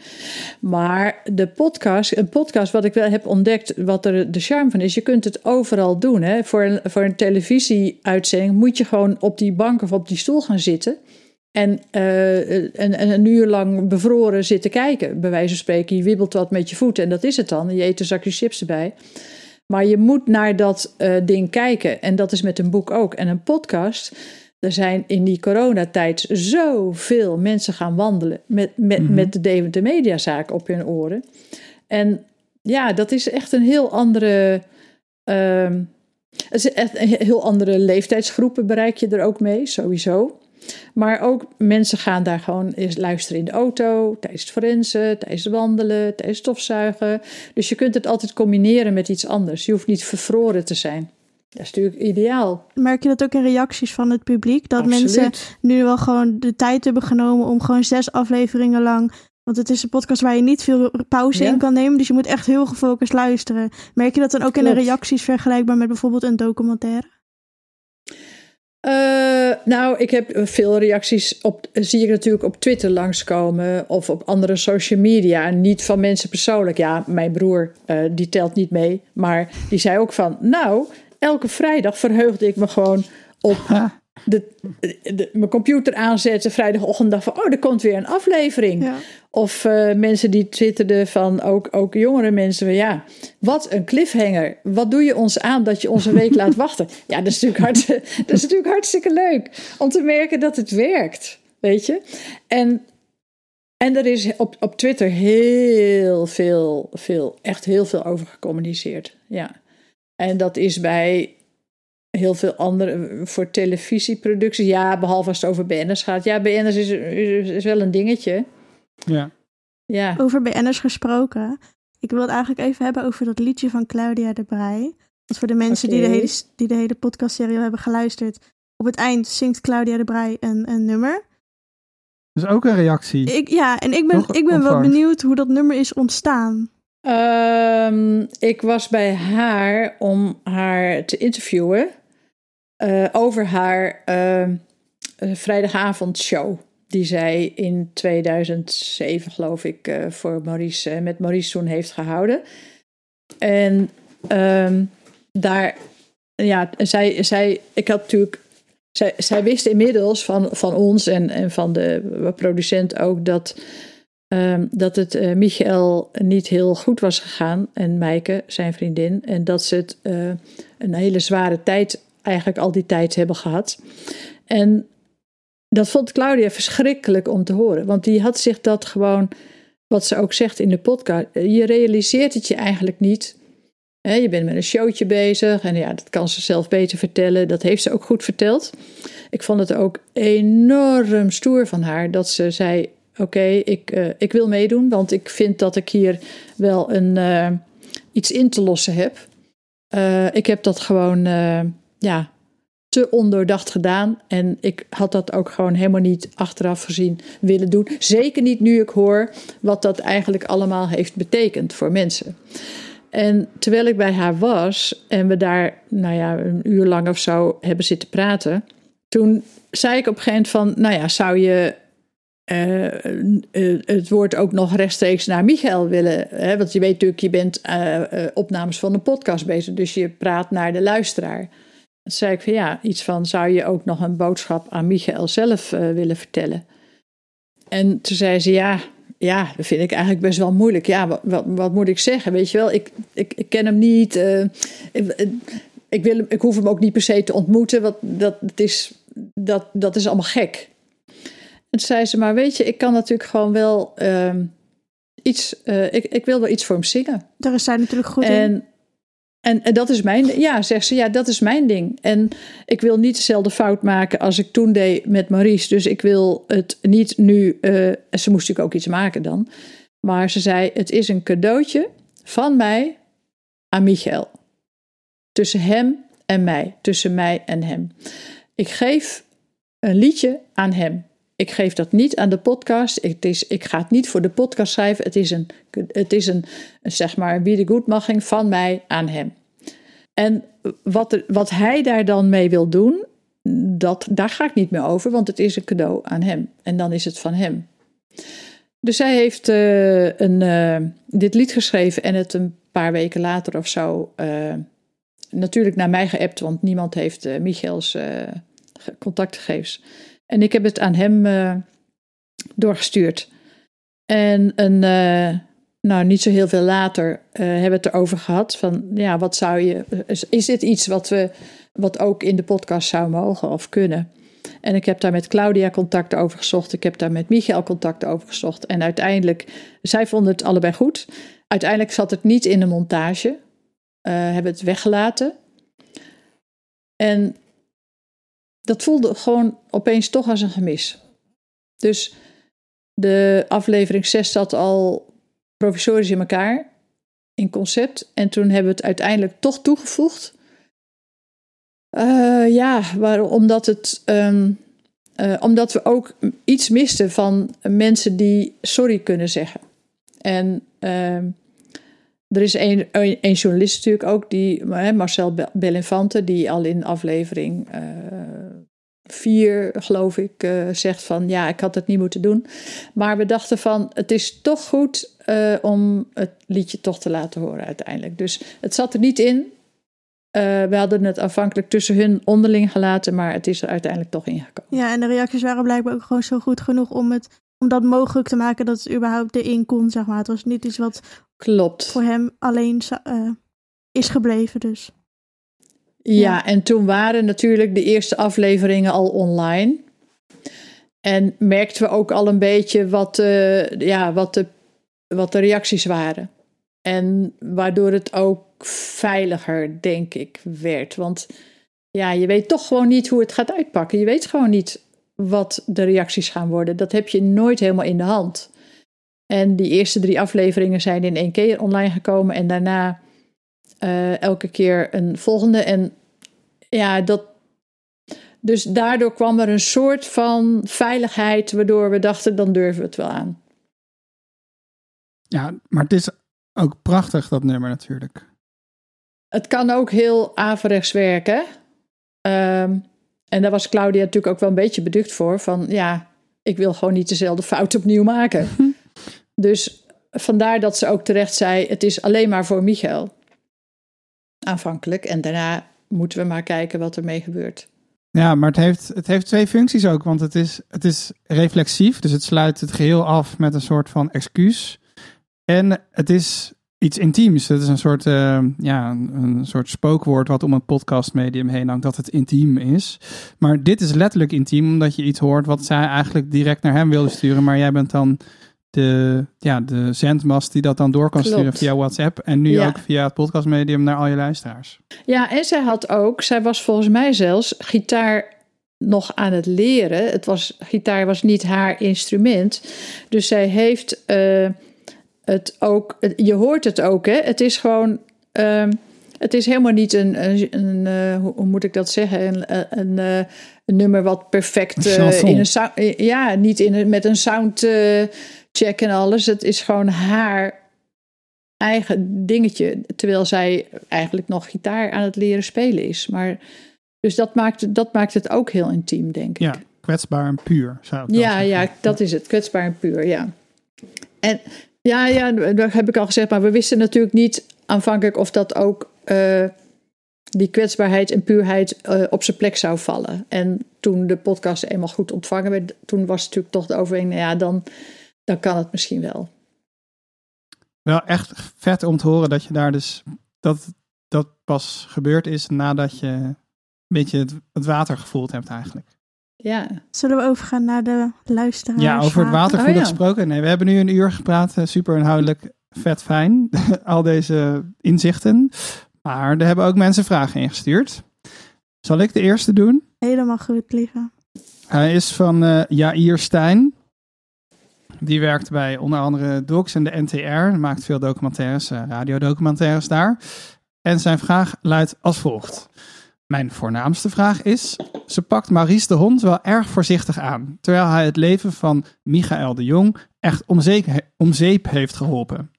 Maar de podcast, een podcast wat ik wel heb ontdekt, wat er de charme van is, je kunt het overal doen. Hè? Voor een, voor een televisieuitzending moet je gewoon op die bank of op die stoel gaan zitten. En, uh, en, en een uur lang bevroren zitten kijken. Bij wijze van spreken, je wiebelt wat met je voeten en dat is het dan. Je eet een zakje chips erbij. Maar je moet naar dat uh, ding kijken. En dat is met een boek ook. En een podcast... Er zijn in die coronatijd zoveel mensen gaan wandelen met, met, mm-hmm. met de Deventer moordzaak op hun oren. En ja, dat is echt een heel andere, uh, echt een heel andere leeftijdsgroepen bereik je er ook mee, sowieso. Maar ook mensen gaan daar gewoon eens luisteren in de auto, tijdens het forensen, tijdens het wandelen, tijdens het stofzuigen. Dus je kunt het altijd combineren met iets anders. Je hoeft niet vervroren te zijn. Dat is natuurlijk ideaal. Merk je dat ook in reacties van het publiek? Dat Absoluut. Mensen nu wel gewoon de tijd hebben genomen om gewoon zes afleveringen lang... Want het is een podcast waar je niet veel pauze ja. in kan nemen. Dus je moet echt heel gefocust luisteren. Merk je dat dan ook Klopt. In de reacties vergelijkbaar met bijvoorbeeld een documentaire? Uh, nou, ik heb veel reacties op, zie ik natuurlijk op Twitter langskomen of op andere social media. Niet van mensen persoonlijk. Ja, mijn broer, uh, die telt niet mee. Maar die zei ook van, nou... Elke vrijdag verheugde ik me gewoon op de, de, de, mijn computer aanzetten. Vrijdagochtend dacht van, oh, er komt weer een aflevering. Ja. Of uh, mensen die twitterden van, ook, ook jongere mensen. Van, ja, wat een cliffhanger. Wat doe je ons aan dat je ons een week laat wachten? Ja, dat is, natuurlijk hart, dat is natuurlijk hartstikke leuk. Om te merken dat het werkt, weet je. En... En er is op, op Twitter heel veel, veel, echt heel veel over gecommuniceerd, ja. En dat is bij heel veel andere, voor televisieproducties, ja, behalve als het over B N'ers gaat. Ja, B N'ers is, is, is wel een dingetje. Ja. ja. Over B N'ers gesproken. Ik wil het eigenlijk even hebben over dat liedje van Claudia de Breij. Want voor de mensen okay. die, de hele, die de hele podcastserie hebben geluisterd, op het eind zingt Claudia de Breij een, een nummer. Dat is ook een reactie. Ik, ja, en ik ben, ik ben wel benieuwd hoe dat nummer is ontstaan. Um, ik was bij haar om haar te interviewen uh, over haar uh, vrijdagavondshow die zij in tweeduizend zeven geloof ik uh, voor Maurice, uh, met Maurice toen heeft gehouden. En um, daar ja, zij, zij, ik had natuurlijk, zij, zij wist inmiddels van, van ons en, en van de producent ook dat, um, dat het uh, Michael niet heel goed was gegaan en Meike, zijn vriendin, en dat ze het uh, een hele zware tijd, eigenlijk al die tijd hebben gehad. En dat vond Claudia verschrikkelijk om te horen, want die had zich dat gewoon, wat ze ook zegt in de podcast, je realiseert het je eigenlijk niet. He, je bent met een showtje bezig en ja, dat kan ze zelf beter vertellen. Dat heeft ze ook goed verteld. Ik vond het ook enorm stoer van haar dat ze zei, oké, okay, ik, uh, ik wil meedoen, want ik vind dat ik hier wel een, uh, iets in te lossen heb. Uh, ik heb dat gewoon uh, ja, te ondoordacht gedaan en ik had dat ook gewoon helemaal niet achteraf gezien willen doen. Zeker niet nu ik hoor wat dat eigenlijk allemaal heeft betekend voor mensen. En terwijl ik bij haar was en we daar nou ja, een uur lang of zo hebben zitten praten, toen zei ik op een gegeven moment van, nou ja, zou je uh, uh, het woord ook nog rechtstreeks naar Michael willen? Hè? Want je weet natuurlijk, je bent uh, uh, opnames van een podcast bezig, dus je praat naar de luisteraar. Toen zei ik van ja, iets van, zou je ook nog een boodschap aan Michael zelf uh, willen vertellen? En toen zei ze ja. Ja, dat vind ik eigenlijk best wel moeilijk. Ja, wat, wat, wat moet ik zeggen? Weet je wel, ik, ik, ik ken hem niet. Uh, ik, ik, wil hem, ik hoef hem ook niet per se te ontmoeten. Want dat, het is, dat, dat is allemaal gek. En toen zei ze, maar weet je, ik kan natuurlijk gewoon wel uh, iets... Uh, ik, ik wil wel iets voor hem zingen. Daar is zij natuurlijk goed en, in. En, en dat is mijn... Ja, zegt ze, ja, dat is mijn ding. En ik wil niet dezelfde fout maken als ik toen deed met Maurice. Dus ik wil het niet nu... Uh, ze moest natuurlijk ook iets maken dan. Maar ze zei, het is een cadeautje van mij aan Michael. Tussen hem en mij. Tussen mij en hem. Ik geef een liedje aan hem. Ik geef dat niet aan de podcast. Het is, ik ga het niet voor de podcast schrijven. Het is een, het is een, zeg maar, wiedergoedmaching van mij aan hem. En wat, er, wat hij daar dan mee wil doen, dat, daar ga ik niet meer over, want het is een cadeau aan hem. En dan is het van hem. Dus zij heeft uh, een, uh, dit lied geschreven en het een paar weken later of zo uh, natuurlijk naar mij geappt, want niemand heeft uh, Michaels uh, contactgegevens. En ik heb het aan hem uh, doorgestuurd. En een, uh, nou, niet zo heel veel later uh, hebben we het erover gehad. Van ja, wat zou je. Is, is dit iets wat we. Wat ook in de podcast zou mogen of kunnen? En ik heb daar met Claudia contact over gezocht. Ik heb daar met Michael contact over gezocht. En uiteindelijk. Zij vonden het allebei goed. Uiteindelijk zat het niet in de montage. Uh, hebben het weggelaten. En. Dat voelde gewoon opeens toch als een gemis. Dus de aflevering zes zat al provisorisch in elkaar, in concept. En toen hebben we het uiteindelijk toch toegevoegd. Uh, ja, waar, omdat, het, um, uh, omdat we ook iets misten van mensen die sorry kunnen zeggen. En uh, er is een, een, een journalist natuurlijk ook, die, hè, Marcel Bellinfante, die al in aflevering... Uh, vier, geloof ik, uh, zegt van ja, ik had het niet moeten doen. Maar we dachten van, het is toch goed uh, om het liedje toch te laten horen uiteindelijk. Dus het zat er niet in. Uh, we hadden het aanvankelijk tussen hun onderling gelaten, maar het is er uiteindelijk toch ingekomen. Ja, en de reacties waren blijkbaar ook gewoon zo goed genoeg om, het, om dat mogelijk te maken dat het überhaupt erin kon, zeg maar. Het was niet iets wat Klopt. Voor hem alleen uh, is gebleven, dus. Ja, en toen waren natuurlijk de eerste afleveringen al online. En merkten we ook al een beetje wat, uh, ja, wat, de, wat de reacties waren. En waardoor het ook veiliger, denk ik, werd. Want ja, je weet toch gewoon niet hoe het gaat uitpakken. Je weet gewoon niet wat de reacties gaan worden. Dat heb je nooit helemaal in de hand. En die eerste drie afleveringen zijn in één keer online gekomen en daarna... Uh, elke keer een volgende. En ja, dat. Dus daardoor kwam er een soort van veiligheid, waardoor we dachten, dan durven we het wel aan. Ja, maar het is ook prachtig, dat nummer natuurlijk. Het kan ook heel averechts werken. Um, en daar was Claudia natuurlijk ook wel een beetje beducht voor. Van ja, ik wil gewoon niet dezelfde fout opnieuw maken. Dus vandaar dat ze ook terecht zei, het is alleen maar voor Michael. Aanvankelijk en daarna moeten we maar kijken wat ermee gebeurt. Ja, maar het heeft, het heeft twee functies ook. Want het is, het is reflexief, dus het sluit het geheel af met een soort van excuus. En het is iets intiems. Het is een soort, uh, ja, een soort spookwoord wat om een podcastmedium heen hangt, dat het intiem is. Maar dit is letterlijk intiem, omdat je iets hoort wat zij eigenlijk direct naar hem wilde sturen. Maar jij bent dan de, ja, de zendmast die dat dan door kan Klopt. Sturen via WhatsApp. En nu ja. ook via het podcastmedium naar al je luisteraars. Ja, en zij had ook, zij was volgens mij zelfs gitaar nog aan het leren. Het was, gitaar was niet haar instrument. Dus zij heeft... Uh, Het ook, je hoort het ook, hè? Het is gewoon, uh, het is helemaal niet een, een, een uh, hoe moet ik dat zeggen, een, een, uh, een nummer wat perfect uh, in een sound, ja, niet in een, met een soundcheck uh, en alles. Het is gewoon haar eigen dingetje, terwijl zij eigenlijk nog gitaar aan het leren spelen is. Maar dus dat maakt, dat maakt het ook heel intiem, denk ik. Ja, kwetsbaar en puur, zou ik ja, ja, dat is het, kwetsbaar en puur, ja. En Ja, ja, dat heb ik al gezegd, maar we wisten natuurlijk niet aanvankelijk of dat ook uh, die kwetsbaarheid en puurheid uh, op zijn plek zou vallen. En toen de podcast eenmaal goed ontvangen werd, toen was het natuurlijk toch de overweging, nou ja, dan, dan kan het misschien wel. Wel echt vet om te horen dat je daar dus, dat, dat pas gebeurd is nadat je een beetje het, het water gevoeld hebt eigenlijk. Ja. Zullen we overgaan naar de luisteraars? Ja, over het watervoelen oh, ja. gesproken. Nee, we hebben nu een uur gepraat. Super inhoudelijk, vet fijn. Al deze inzichten. Maar er hebben ook mensen vragen ingestuurd. Zal ik de eerste doen? Helemaal goed, lieve. Hij is van uh, Jair Stijn. Die werkt bij onder andere Docs en de N T R. Maakt veel documentaires, uh, radiodocumentaires daar. En zijn vraag luidt als volgt. Mijn voornaamste vraag is, ze pakt Maurice de Hond wel erg voorzichtig aan, terwijl hij het leven van Michael de Jong echt om zeep heeft geholpen.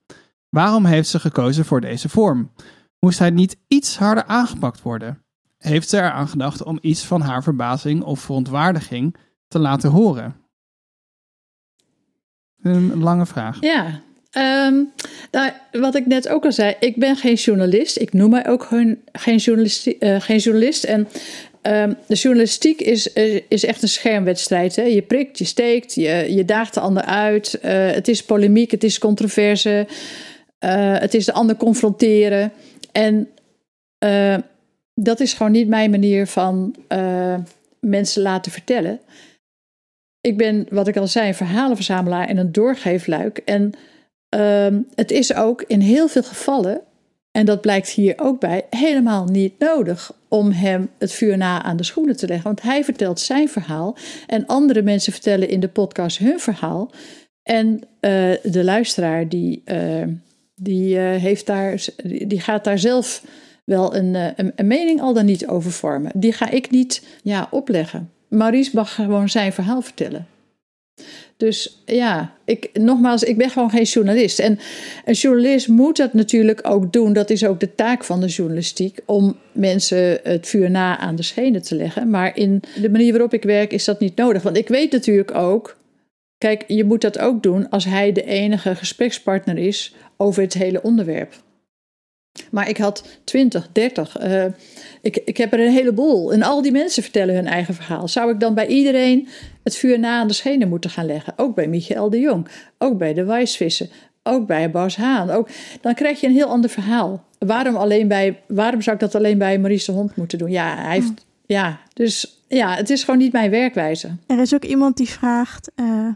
Waarom heeft ze gekozen voor deze vorm? Moest hij niet iets harder aangepakt worden? Heeft ze eraan gedacht om iets van haar verbazing of verontwaardiging te laten horen? Een lange vraag. Ja. Um, nou, wat ik net ook al zei, ik ben geen journalist. Ik noem mij ook hun, geen, journalist, uh, geen journalist. En um, de journalistiek is, uh, is echt een schermwedstrijd. Hè? Je prikt, je steekt, je, je daagt de ander uit. Uh, het is polemiek, het is controverse. Uh, het is de ander confronteren. En uh, dat is gewoon niet mijn manier van uh, mensen laten vertellen. Ik ben, wat ik al zei, een verhalenverzamelaar en een doorgeefluik. En Um, het is ook in heel veel gevallen, en dat blijkt hier ook bij, helemaal niet nodig om hem het vuur na aan de schoenen te leggen. Want hij vertelt zijn verhaal en andere mensen vertellen in de podcast hun verhaal. En uh, de luisteraar die, uh, die, uh, heeft daar, die gaat daar zelf wel een, een, een mening al dan niet over vormen. Die ga ik niet ja, opleggen. Maurice mag gewoon zijn verhaal vertellen. Dus ja, ik, nogmaals, ik ben gewoon geen journalist. En een journalist moet dat natuurlijk ook doen. Dat is ook de taak van de journalistiek, om mensen het vuur na aan de schenen te leggen. Maar in de manier waarop ik werk is dat niet nodig. Want ik weet natuurlijk ook, kijk, je moet dat ook doen als hij de enige gesprekspartner is over het hele onderwerp. Maar ik had twintig, dertig, uh, ik, ik heb er een heleboel. En al die mensen vertellen hun eigen verhaal. Zou ik dan bij iedereen het vuur na aan de schenen moeten gaan leggen? Ook bij Michael de Jong, ook bij de Weisvissen, ook bij Bas Haan. Ook, dan krijg je een heel ander verhaal. Waarom, alleen bij, waarom zou ik dat alleen bij Maurice de Hond moeten doen? Ja, hij heeft, oh. ja, dus, ja, het is gewoon niet mijn werkwijze. Er is ook iemand die vraagt... Uh...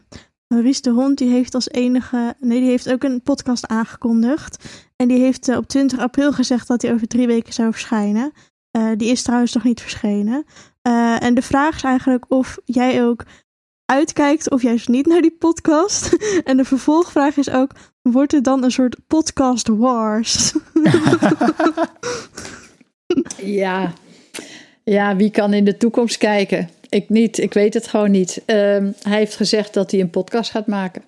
Maurice de Hond die heeft als enige, nee, die heeft ook een podcast aangekondigd. En die heeft uh, op twintig april gezegd dat hij over drie weken zou verschijnen. Uh, die is trouwens nog niet verschenen. Uh, en de vraag is eigenlijk of jij ook uitkijkt of juist niet naar die podcast. En de vervolgvraag is ook, wordt er dan een soort podcast wars? ja. ja, wie kan in de toekomst kijken? Ik niet, ik weet het gewoon niet. Uh, hij heeft gezegd dat hij een podcast gaat maken.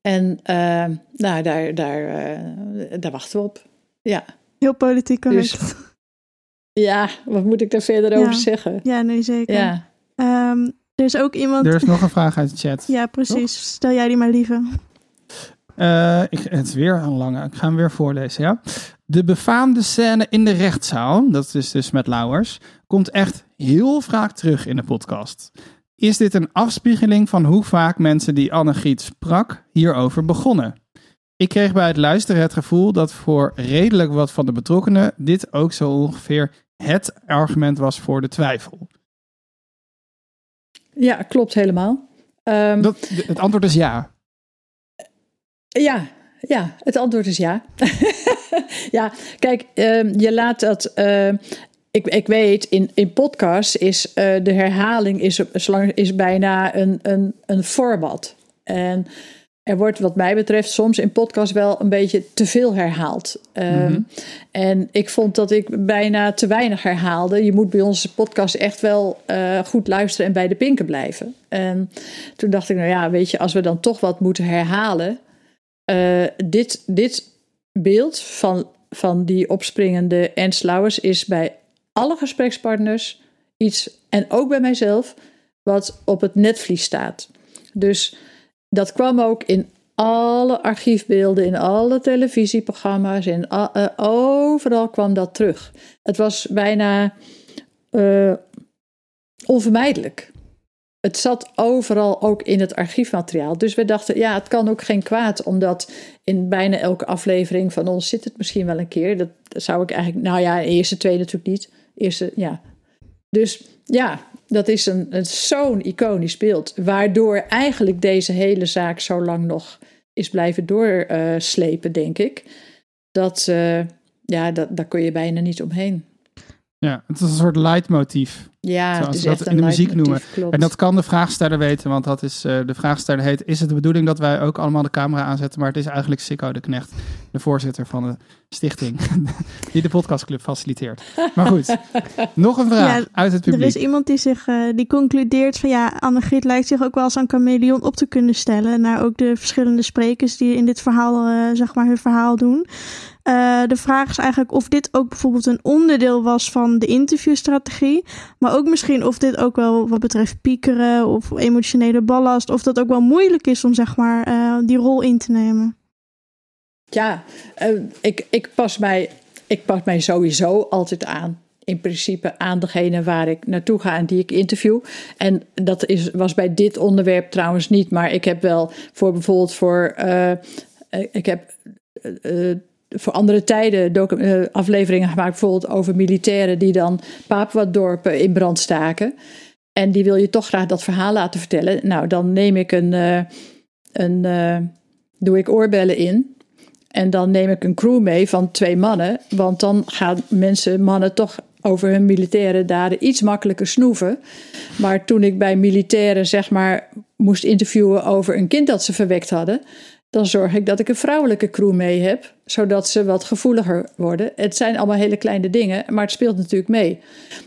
En uh, nou, daar, daar, uh, daar wachten we op. Ja. Heel politiek correct. Dus, ja, wat moet ik daar verder ja. over zeggen? Ja, nee, zeker. Ja. Um, er is ook iemand... Er is nog een vraag uit de chat. Ja, precies. Toch? Stel jij die maar, lieve. Uh, ik, het is weer een lange. Ik ga hem weer voorlezen, ja. De befaamde scène in de rechtszaal, dat is dus met Lauwers, komt echt heel vaak terug in de podcast. Is dit een afspiegeling van hoe vaak mensen die Annegriet sprak hierover begonnen? Ik kreeg bij het luisteren het gevoel dat voor redelijk wat van de betrokkenen dit ook zo ongeveer het argument was voor de twijfel. Ja, klopt helemaal. Um, dat, het antwoord is ja. Ja, ja, het antwoord is ja. Ja, kijk, um, je laat dat... Uh, Ik, ik weet, in, in podcasts is uh, de herhaling is, is bijna een, een, een format. En er wordt wat mij betreft soms in podcasts wel een beetje te veel herhaald. Um, mm-hmm. En ik vond dat ik bijna te weinig herhaalde. Je moet bij onze podcast echt wel uh, goed luisteren en bij de pinken blijven. En toen dacht ik, nou ja, weet je, als we dan toch wat moeten herhalen. Uh, dit, dit beeld van, van die opspringende Ernst Louwes is bij alle gesprekspartners iets, en ook bij mijzelf, wat op het netvlies staat. Dus dat kwam ook in alle archiefbeelden, in alle televisieprogramma's, in al, uh, overal kwam dat terug. Het was bijna uh, onvermijdelijk. Het zat overal ook in het archiefmateriaal. Dus we dachten, ja, het kan ook geen kwaad. Omdat in bijna elke aflevering van ons zit het misschien wel een keer. Dat zou ik eigenlijk, nou ja, eerste, tweede natuurlijk niet. Eerste, ja. Dus ja, dat is een, een, zo'n iconisch beeld. Waardoor eigenlijk deze hele zaak zo lang nog is blijven doorslepen, denk ik. Dat, uh, ja, dat, daar kun je bijna niet omheen. Ja, het is een soort leidmotief. Ja, zoals het is ze echt dat een in de muziek noemen. Klopt. En dat kan de vraagsteller weten, want dat is uh, de vraagsteller heet... Is het de bedoeling dat wij ook allemaal de camera aanzetten? Maar het is eigenlijk Sikko de Knecht, de voorzitter van de stichting... die de podcastclub faciliteert. Maar goed, nog een vraag ja, uit het publiek. Er is iemand die zich uh, die concludeert van... ja, Annegriet lijkt zich ook wel als een chameleon op te kunnen stellen... naar ook de verschillende sprekers die in dit verhaal, uh, zeg maar, hun verhaal doen... Uh, de vraag is eigenlijk of dit ook bijvoorbeeld een onderdeel was van de interviewstrategie. Maar ook misschien of dit ook wel wat betreft piekeren of emotionele ballast... of dat ook wel moeilijk is om zeg maar uh, die rol in te nemen. Ja, uh, ik, ik, pas mij, ik pas mij sowieso altijd aan. In principe aan degene waar ik naartoe ga en die ik interview. En dat is, was bij dit onderwerp trouwens niet. Maar ik heb wel voor bijvoorbeeld voor... Uh, ik heb... Uh, voor andere tijden docu- afleveringen gemaakt... bijvoorbeeld over militairen die dan Papuadorpen in brand staken. En die wil je toch graag dat verhaal laten vertellen. Nou, dan neem ik een... Uh, een uh, doe ik oorbellen in. En dan neem ik een crew mee van twee mannen. Want dan gaan mensen, mannen toch... over hun militairen daden iets makkelijker snoeven. Maar toen ik bij militairen, zeg maar... moest interviewen over een kind dat ze verwekt hadden... dan zorg ik dat ik een vrouwelijke crew mee heb... zodat ze wat gevoeliger worden. Het zijn allemaal hele kleine dingen, maar het speelt natuurlijk mee.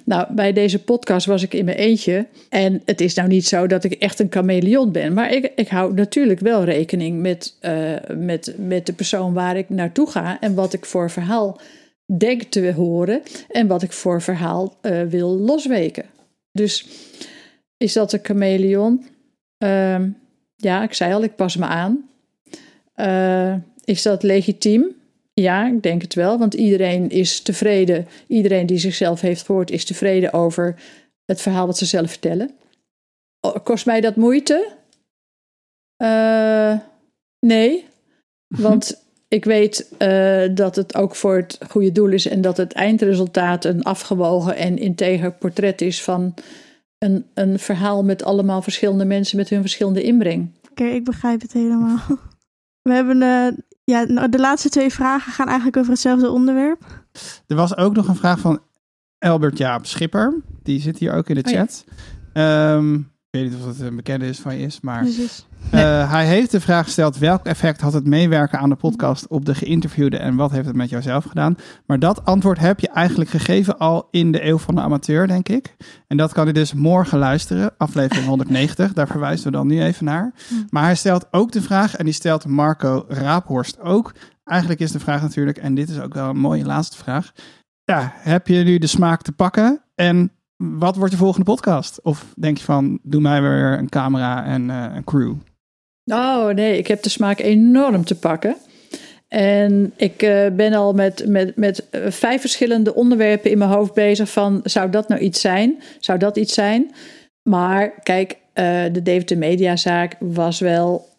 Nou, bij deze podcast was ik in mijn eentje... en het is nou niet zo dat ik echt een chameleon ben... maar ik, ik hou natuurlijk wel rekening met, uh, met, met de persoon waar ik naartoe ga... en wat ik voor verhaal denk te horen... en wat ik voor verhaal uh, wil losweken. Dus is dat een chameleon? Uh, ja, ik zei al, ik pas me aan... Uh, is dat legitiem? Ja, ik denk het wel, want iedereen is tevreden. Iedereen die zichzelf heeft gehoord is tevreden over het verhaal wat ze zelf vertellen. Kost mij dat moeite? Uh, nee, want ik weet uh, dat het ook voor het goede doel is... en dat het eindresultaat een afgewogen en integer portret is... van een, een verhaal met allemaal verschillende mensen met hun verschillende inbreng. Oké, okay, ik begrijp het helemaal. We hebben de, ja, de laatste twee vragen gaan eigenlijk over hetzelfde onderwerp. Er was ook nog een vraag van Albert Jaap Schipper. Die zit hier ook in de chat. Oh ja. um, ik weet niet of het een bekende is van je is, maar dus nee. uh, hij heeft de vraag gesteld... welk effect had het meewerken aan de podcast op de geïnterviewde... en wat heeft het met jouzelf gedaan? Maar dat antwoord heb je eigenlijk gegeven al in de Eeuw van de Amateur, denk ik. En dat kan je dus morgen luisteren, aflevering honderdnegentig. Daar verwijzen we dan nu even naar. Maar hij stelt ook de vraag, en die stelt Marco Raaphorst ook. Eigenlijk is de vraag natuurlijk, en dit is ook wel een mooie laatste vraag... ja, heb je nu de smaak te pakken en... wat wordt de volgende podcast? Of denk je van, doe mij weer een camera en uh, een crew? Oh nee, ik heb de smaak enorm te pakken. En ik uh, ben al met, met, met vijf verschillende onderwerpen in mijn hoofd bezig van... zou dat nou iets zijn? Zou dat iets zijn? Maar kijk, uh, de Deventer Mediazaak was wel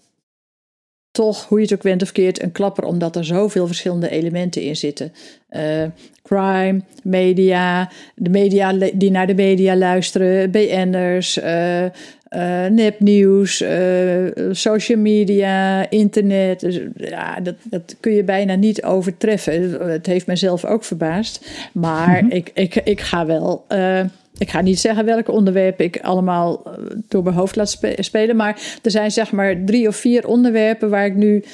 toch, hoe je het ook went of keert, een klapper... omdat er zoveel verschillende elementen in zitten. Uh, crime, media, de media die naar de media luisteren, B N'ers... Uh, Uh, nepnieuws, uh, social media, internet. Dus, ja, dat, dat kun je bijna niet overtreffen. Het heeft mijzelf ook verbaasd. Maar mm-hmm. ik, ik, ik ga wel... Uh, ik ga niet zeggen welke onderwerpen ik allemaal door mijn hoofd laat spe- spelen. Maar er zijn zeg maar drie of vier onderwerpen waar ik nu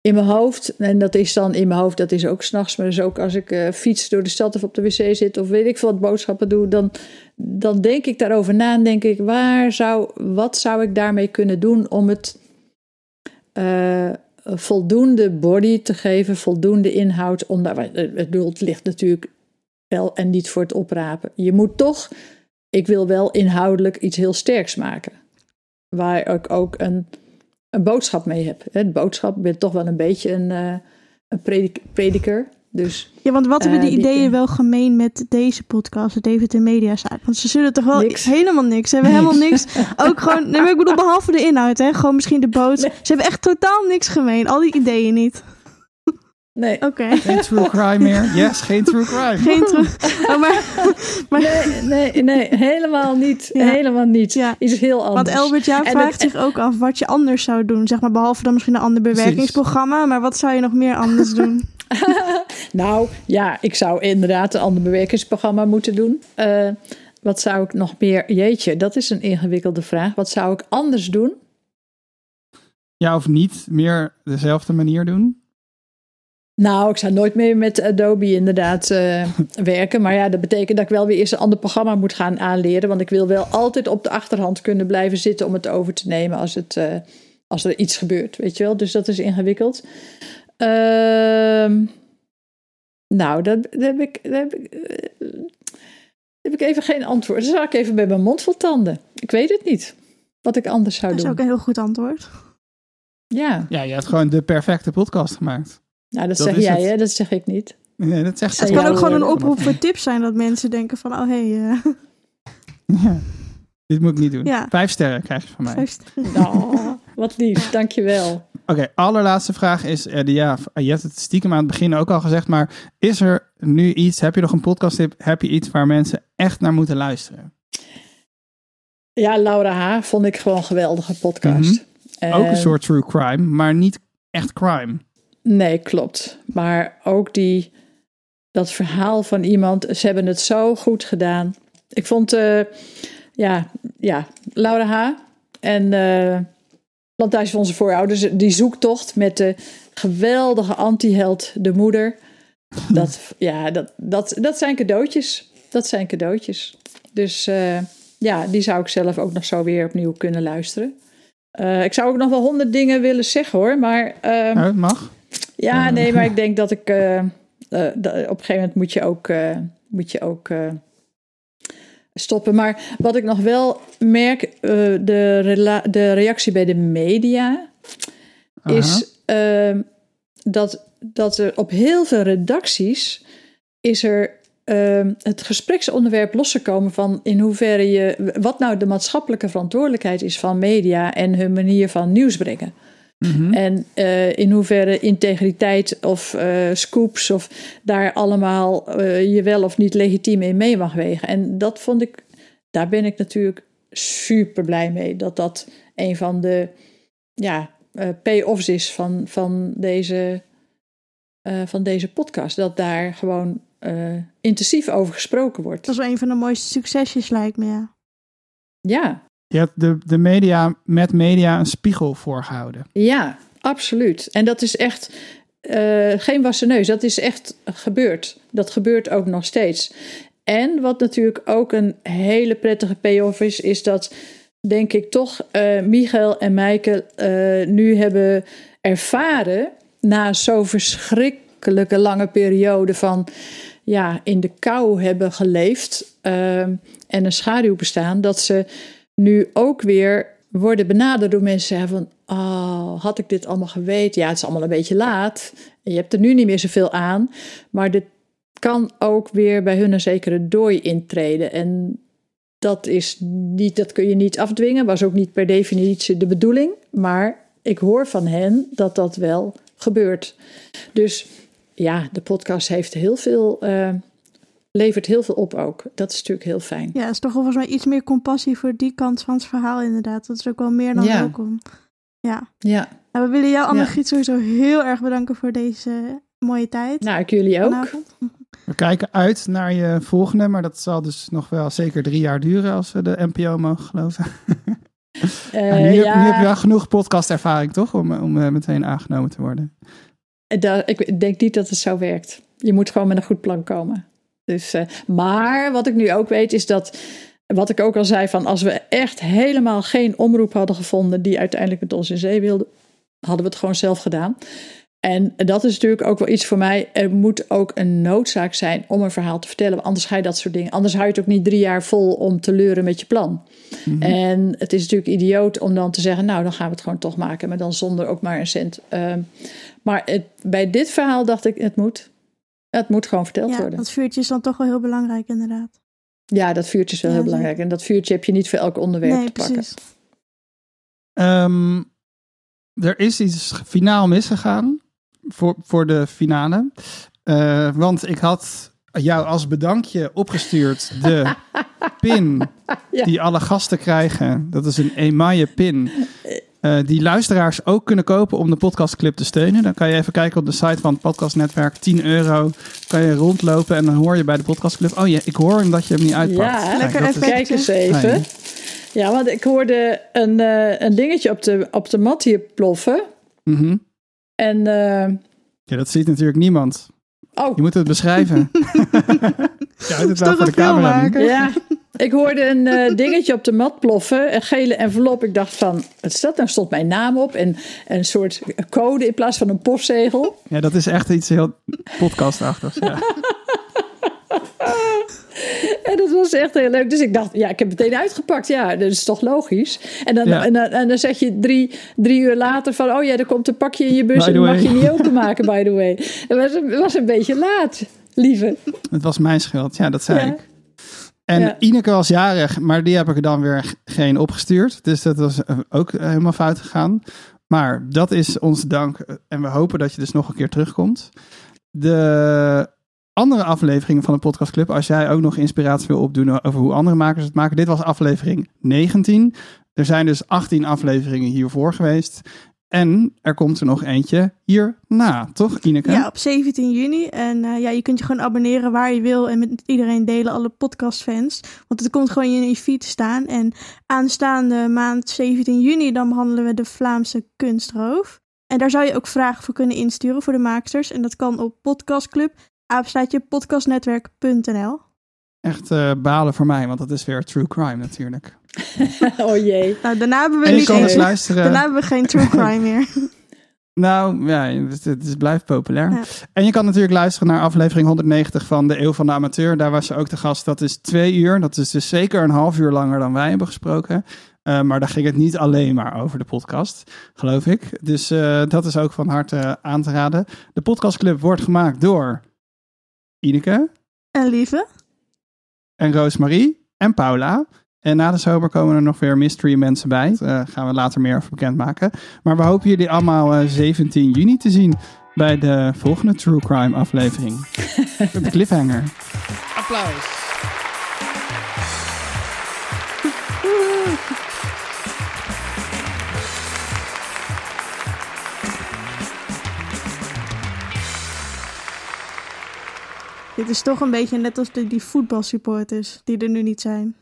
in mijn hoofd... En dat is dan in mijn hoofd, dat is ook 's nachts. Maar dat is ook als ik uh, fiets door de stad of op de wc zit... of weet ik veel wat boodschappen doe, dan... Dan denk ik daarover na en denk ik, waar zou, wat zou ik daarmee kunnen doen om het uh, voldoende body te geven, voldoende inhoud. Om daar, het ligt natuurlijk wel en niet voor het oprapen. Je moet toch, ik wil wel inhoudelijk iets heel sterks maken. Waar ik ook een, een boodschap mee heb. Het boodschap, ik ben toch wel een beetje een, uh, een predik- prediker. Dus, ja, want wat hebben die uh, ideeën die, wel gemeen met deze podcast, de Deventer Mediazaak? Want ze zullen toch wel niks. helemaal niks, ze hebben niks. helemaal niks. Ook gewoon, nee, ik bedoel, behalve de inhoud, hè, gewoon misschien de boot. Nee. Ze hebben echt totaal niks gemeen, al die ideeën niet. Nee. Oké. Okay. Geen true crime meer. Yes, geen true crime. Geen true oh, maar, maar... Nee, nee, nee, helemaal niet. Ja. Helemaal niet. Ja. Iets heel anders. Want Elbert, jij vraagt het, zich ook af wat je anders zou doen. Zeg maar, behalve dan misschien een ander bewerkingsprogramma. Precies. Maar wat zou je nog meer anders doen? Nou, ja, ik zou inderdaad een ander bewerkingsprogramma moeten doen. Uh, wat zou ik nog meer... Jeetje, dat is een ingewikkelde vraag. Wat zou ik anders doen? Ja, of niet meer dezelfde manier doen? Nou, ik zou nooit meer met Adobe inderdaad uh, werken. Maar ja, dat betekent dat ik wel weer eerst een ander programma moet gaan aanleren. Want ik wil wel altijd op de achterhand kunnen blijven zitten om het over te nemen als, het, uh, als er iets gebeurt, weet je wel. Dus dat is ingewikkeld. Uh, nou, dat, dat, heb ik, dat, heb ik, dat heb ik even geen antwoord. Dan zou ik even bij mijn mond vol tanden. Ik weet het niet wat ik anders zou doen. Dat is doen. Ook een heel goed antwoord. Ja. Ja, je hebt gewoon de perfecte podcast gemaakt. Nou, dat, dat zeg jij, hè? Dat zeg ik niet. Nee, dat zegt ze. Het kan ook gewoon een oproep voor tips zijn dat mensen denken van, oh hé. Hey, uh... ja, dit moet ik niet doen. Ja. Vijf sterren krijg je van mij. Vijf sterren. Oh, wat lief, dankjewel. Oké, okay, allerlaatste vraag is, uh, die, ja, je hebt het stiekem aan het begin ook al gezegd, maar is er nu iets, heb je nog een podcasttip, heb je iets waar mensen echt naar moeten luisteren? Ja, Laura H. vond ik gewoon een geweldige podcast. Mm-hmm. Uh, ook een soort true crime, maar niet echt crime. Nee, klopt. Maar ook die, dat verhaal van iemand, ze hebben het zo goed gedaan. Ik vond, uh, ja, ja, Laura H. en uh, Landhuis van onze voorouders, die zoektocht met de geweldige antiheld, de moeder. Dat, ja, dat, dat, dat zijn cadeautjes. Dat zijn cadeautjes. Dus uh, ja, die zou ik zelf ook nog zo weer opnieuw kunnen luisteren. Uh, ik zou ook nog wel honderd dingen willen zeggen hoor, maar... Uh, ja, het mag. Ja, nee, maar ik denk dat ik... Uh, uh, d- op een gegeven moment moet je ook, uh, moet je ook uh, stoppen. Maar wat ik nog wel merk, uh, de, rela- de reactie bij de media... Uh-huh. is uh, dat, dat er op heel veel redacties is er... Uh, het gespreksonderwerp losgekomen van in hoeverre je... wat nou de maatschappelijke verantwoordelijkheid is van media... en hun manier van nieuws brengen. Mm-hmm. En uh, in hoeverre integriteit of uh, scoops... of daar allemaal uh, je wel of niet legitiem in mee mag wegen. En dat vond ik... daar ben ik natuurlijk super blij mee... dat dat een van de ja, uh, payoffs is van, van, deze, uh, van deze podcast. Dat daar gewoon... Uh, intensief over gesproken wordt. Dat is wel een van de mooiste succesjes, lijkt me, ja. Ja. Je hebt de, de media met media een spiegel voorgehouden. Ja, absoluut. En dat is echt uh, geen wassen neus. Dat is echt gebeurd. Dat gebeurt ook nog steeds. En wat natuurlijk ook een hele prettige payoff is, is dat, denk ik toch, uh, Michael en Meike uh, nu hebben ervaren, na zo'n verschrikkelijke lange periode van... ja, in de kou hebben geleefd uh, en een schaduw bestaan... dat ze nu ook weer We worden benaderd door mensen hè, van, oh, had ik dit allemaal geweten? Ja, het is allemaal een beetje laat. Je hebt er nu niet meer zoveel aan. Maar dit kan ook weer bij hun een zekere dooi intreden. En dat is niet, dat kun je niet afdwingen. Was ook niet per definitie de bedoeling. Maar ik hoor van hen dat dat wel gebeurt. Dus ja, de podcast heeft heel veel... Uh, levert heel veel op ook. Dat is natuurlijk heel fijn. Ja, het is toch volgens mij iets meer compassie voor die kant van het verhaal inderdaad. Dat is ook wel meer dan welkom. Ja. Ja. Nou, we willen jou, Anne-Griet, ja. sowieso heel erg bedanken voor deze mooie tijd. Nou, ik jullie ook. Vanavond. We kijken uit naar je volgende, maar dat zal dus nog wel zeker drie jaar duren als we de N P O mogen geloven. Uh, nou, nu, ja. heb, nu heb je wel genoeg podcastervaring, toch? Om, om uh, meteen aangenomen te worden. Dat, ik denk niet dat het zo werkt. Je moet gewoon met een goed plan komen. Dus, uh, maar wat ik nu ook weet is dat, wat ik ook al zei, van als we echt helemaal geen omroep hadden gevonden die uiteindelijk met ons in zee wilde, hadden we het gewoon zelf gedaan. En dat is natuurlijk ook wel iets voor mij. Er moet ook een noodzaak zijn om een verhaal te vertellen. Anders ga je dat soort dingen. Anders hou je het ook niet drie jaar vol om te leuren met je plan. Mm-hmm. En het is natuurlijk idioot om dan te zeggen, nou, dan gaan we het gewoon toch maken. Maar dan zonder ook maar een cent. Uh, maar het, bij dit verhaal dacht ik, het moet. Het moet gewoon verteld ja, worden. Dat vuurtje is dan toch wel heel belangrijk inderdaad. Ja, dat vuurtje is wel ja, heel belangrijk. En dat vuurtje heb je niet voor elk onderwerp nee, te pakken. Um, er is iets finaal misgegaan voor, voor de finale. Uh, want ik had jou als bedankje opgestuurd de pin ja. die alle gasten krijgen. Dat is een emaille pin. Uh, die luisteraars ook kunnen kopen om de podcastclub te steunen. Dan kan je even kijken op de site van het podcastnetwerk. tien euro kan je rondlopen en dan hoor je bij de podcastclub. Oh ja, ik hoor hem dat je hem niet uitpakt. Ja, lekker even kijken eens even. Ja, want ik hoorde een, uh, een dingetje op de, op de mat hier ploffen. Mm-hmm. En uh... ja, dat ziet natuurlijk niemand. Oh. Je moet het beschrijven. Ja, het is wel voor de camera. Ja. Ik hoorde een uh, dingetje op de mat ploffen, een gele envelop. Ik dacht van, wat is dat? Daar stond mijn naam op en, en een soort code in plaats van een postzegel. Ja, dat is echt iets heel podcastachtigs. Ja. En dat was echt heel leuk. Dus ik dacht, ja, ik heb het meteen uitgepakt. Ja, dat is toch logisch. En dan, ja. en dan, en dan zeg je drie, drie uur later van, oh ja, er komt een pakje in je bus en dat mag je niet openmaken, by the way. Het was, het was een beetje laat, lieve. Het was mijn schuld, ja, dat zei ja. ik. En ja. Ineke was jarig, maar die heb ik er dan weer geen opgestuurd. Dus dat was ook helemaal fout gegaan. Maar dat is ons dank. En we hopen dat je dus nog een keer terugkomt. De andere afleveringen van de Podcast Club, als jij ook nog inspiratie wil opdoen over hoe andere makers het maken. Dit was aflevering negentien. Er zijn dus achttien afleveringen hiervoor geweest. En er komt er nog eentje hierna, toch Ineke? Ja, op zeventien juni. En uh, ja, je kunt je gewoon abonneren waar je wil en met iedereen delen, alle podcastfans. Want het komt gewoon in je feed te staan. En aanstaande maand zeventien juni, dan behandelen we de Vlaamse kunstroof. En daar zou je ook vragen voor kunnen insturen voor de maaksters. En dat kan op podcastclub apenstaartje podcastnetwerk punt n l. Echt uh, balen voor mij, want dat is weer true crime natuurlijk. Oh jee. Nou, daarna hebben we niet eens luisteren. Daarna hebben we geen true crime meer. Nou, ja, het, het blijft populair. Ja. En je kan natuurlijk luisteren naar aflevering honderdnegentig van de Eeuw van de Amateur. Daar was je ook te gast. Dat is twee uur. Dat is dus zeker een half uur langer dan wij hebben gesproken. Uh, maar daar ging het niet alleen maar over de podcast, geloof ik. Dus uh, dat is ook van harte aan te raden. De podcastclub wordt gemaakt door Ineke. En Lieve. En Roosmarie. En Paula. En na de zomer komen er nog weer mystery mensen bij. Daar uh, gaan we later meer over bekendmaken. Maar we hopen jullie allemaal uh, zeventien juni te zien bij de volgende True Crime aflevering. De cliffhanger. Applaus. Dit is toch een beetje net als de, die voetbalsupporters die er nu niet zijn.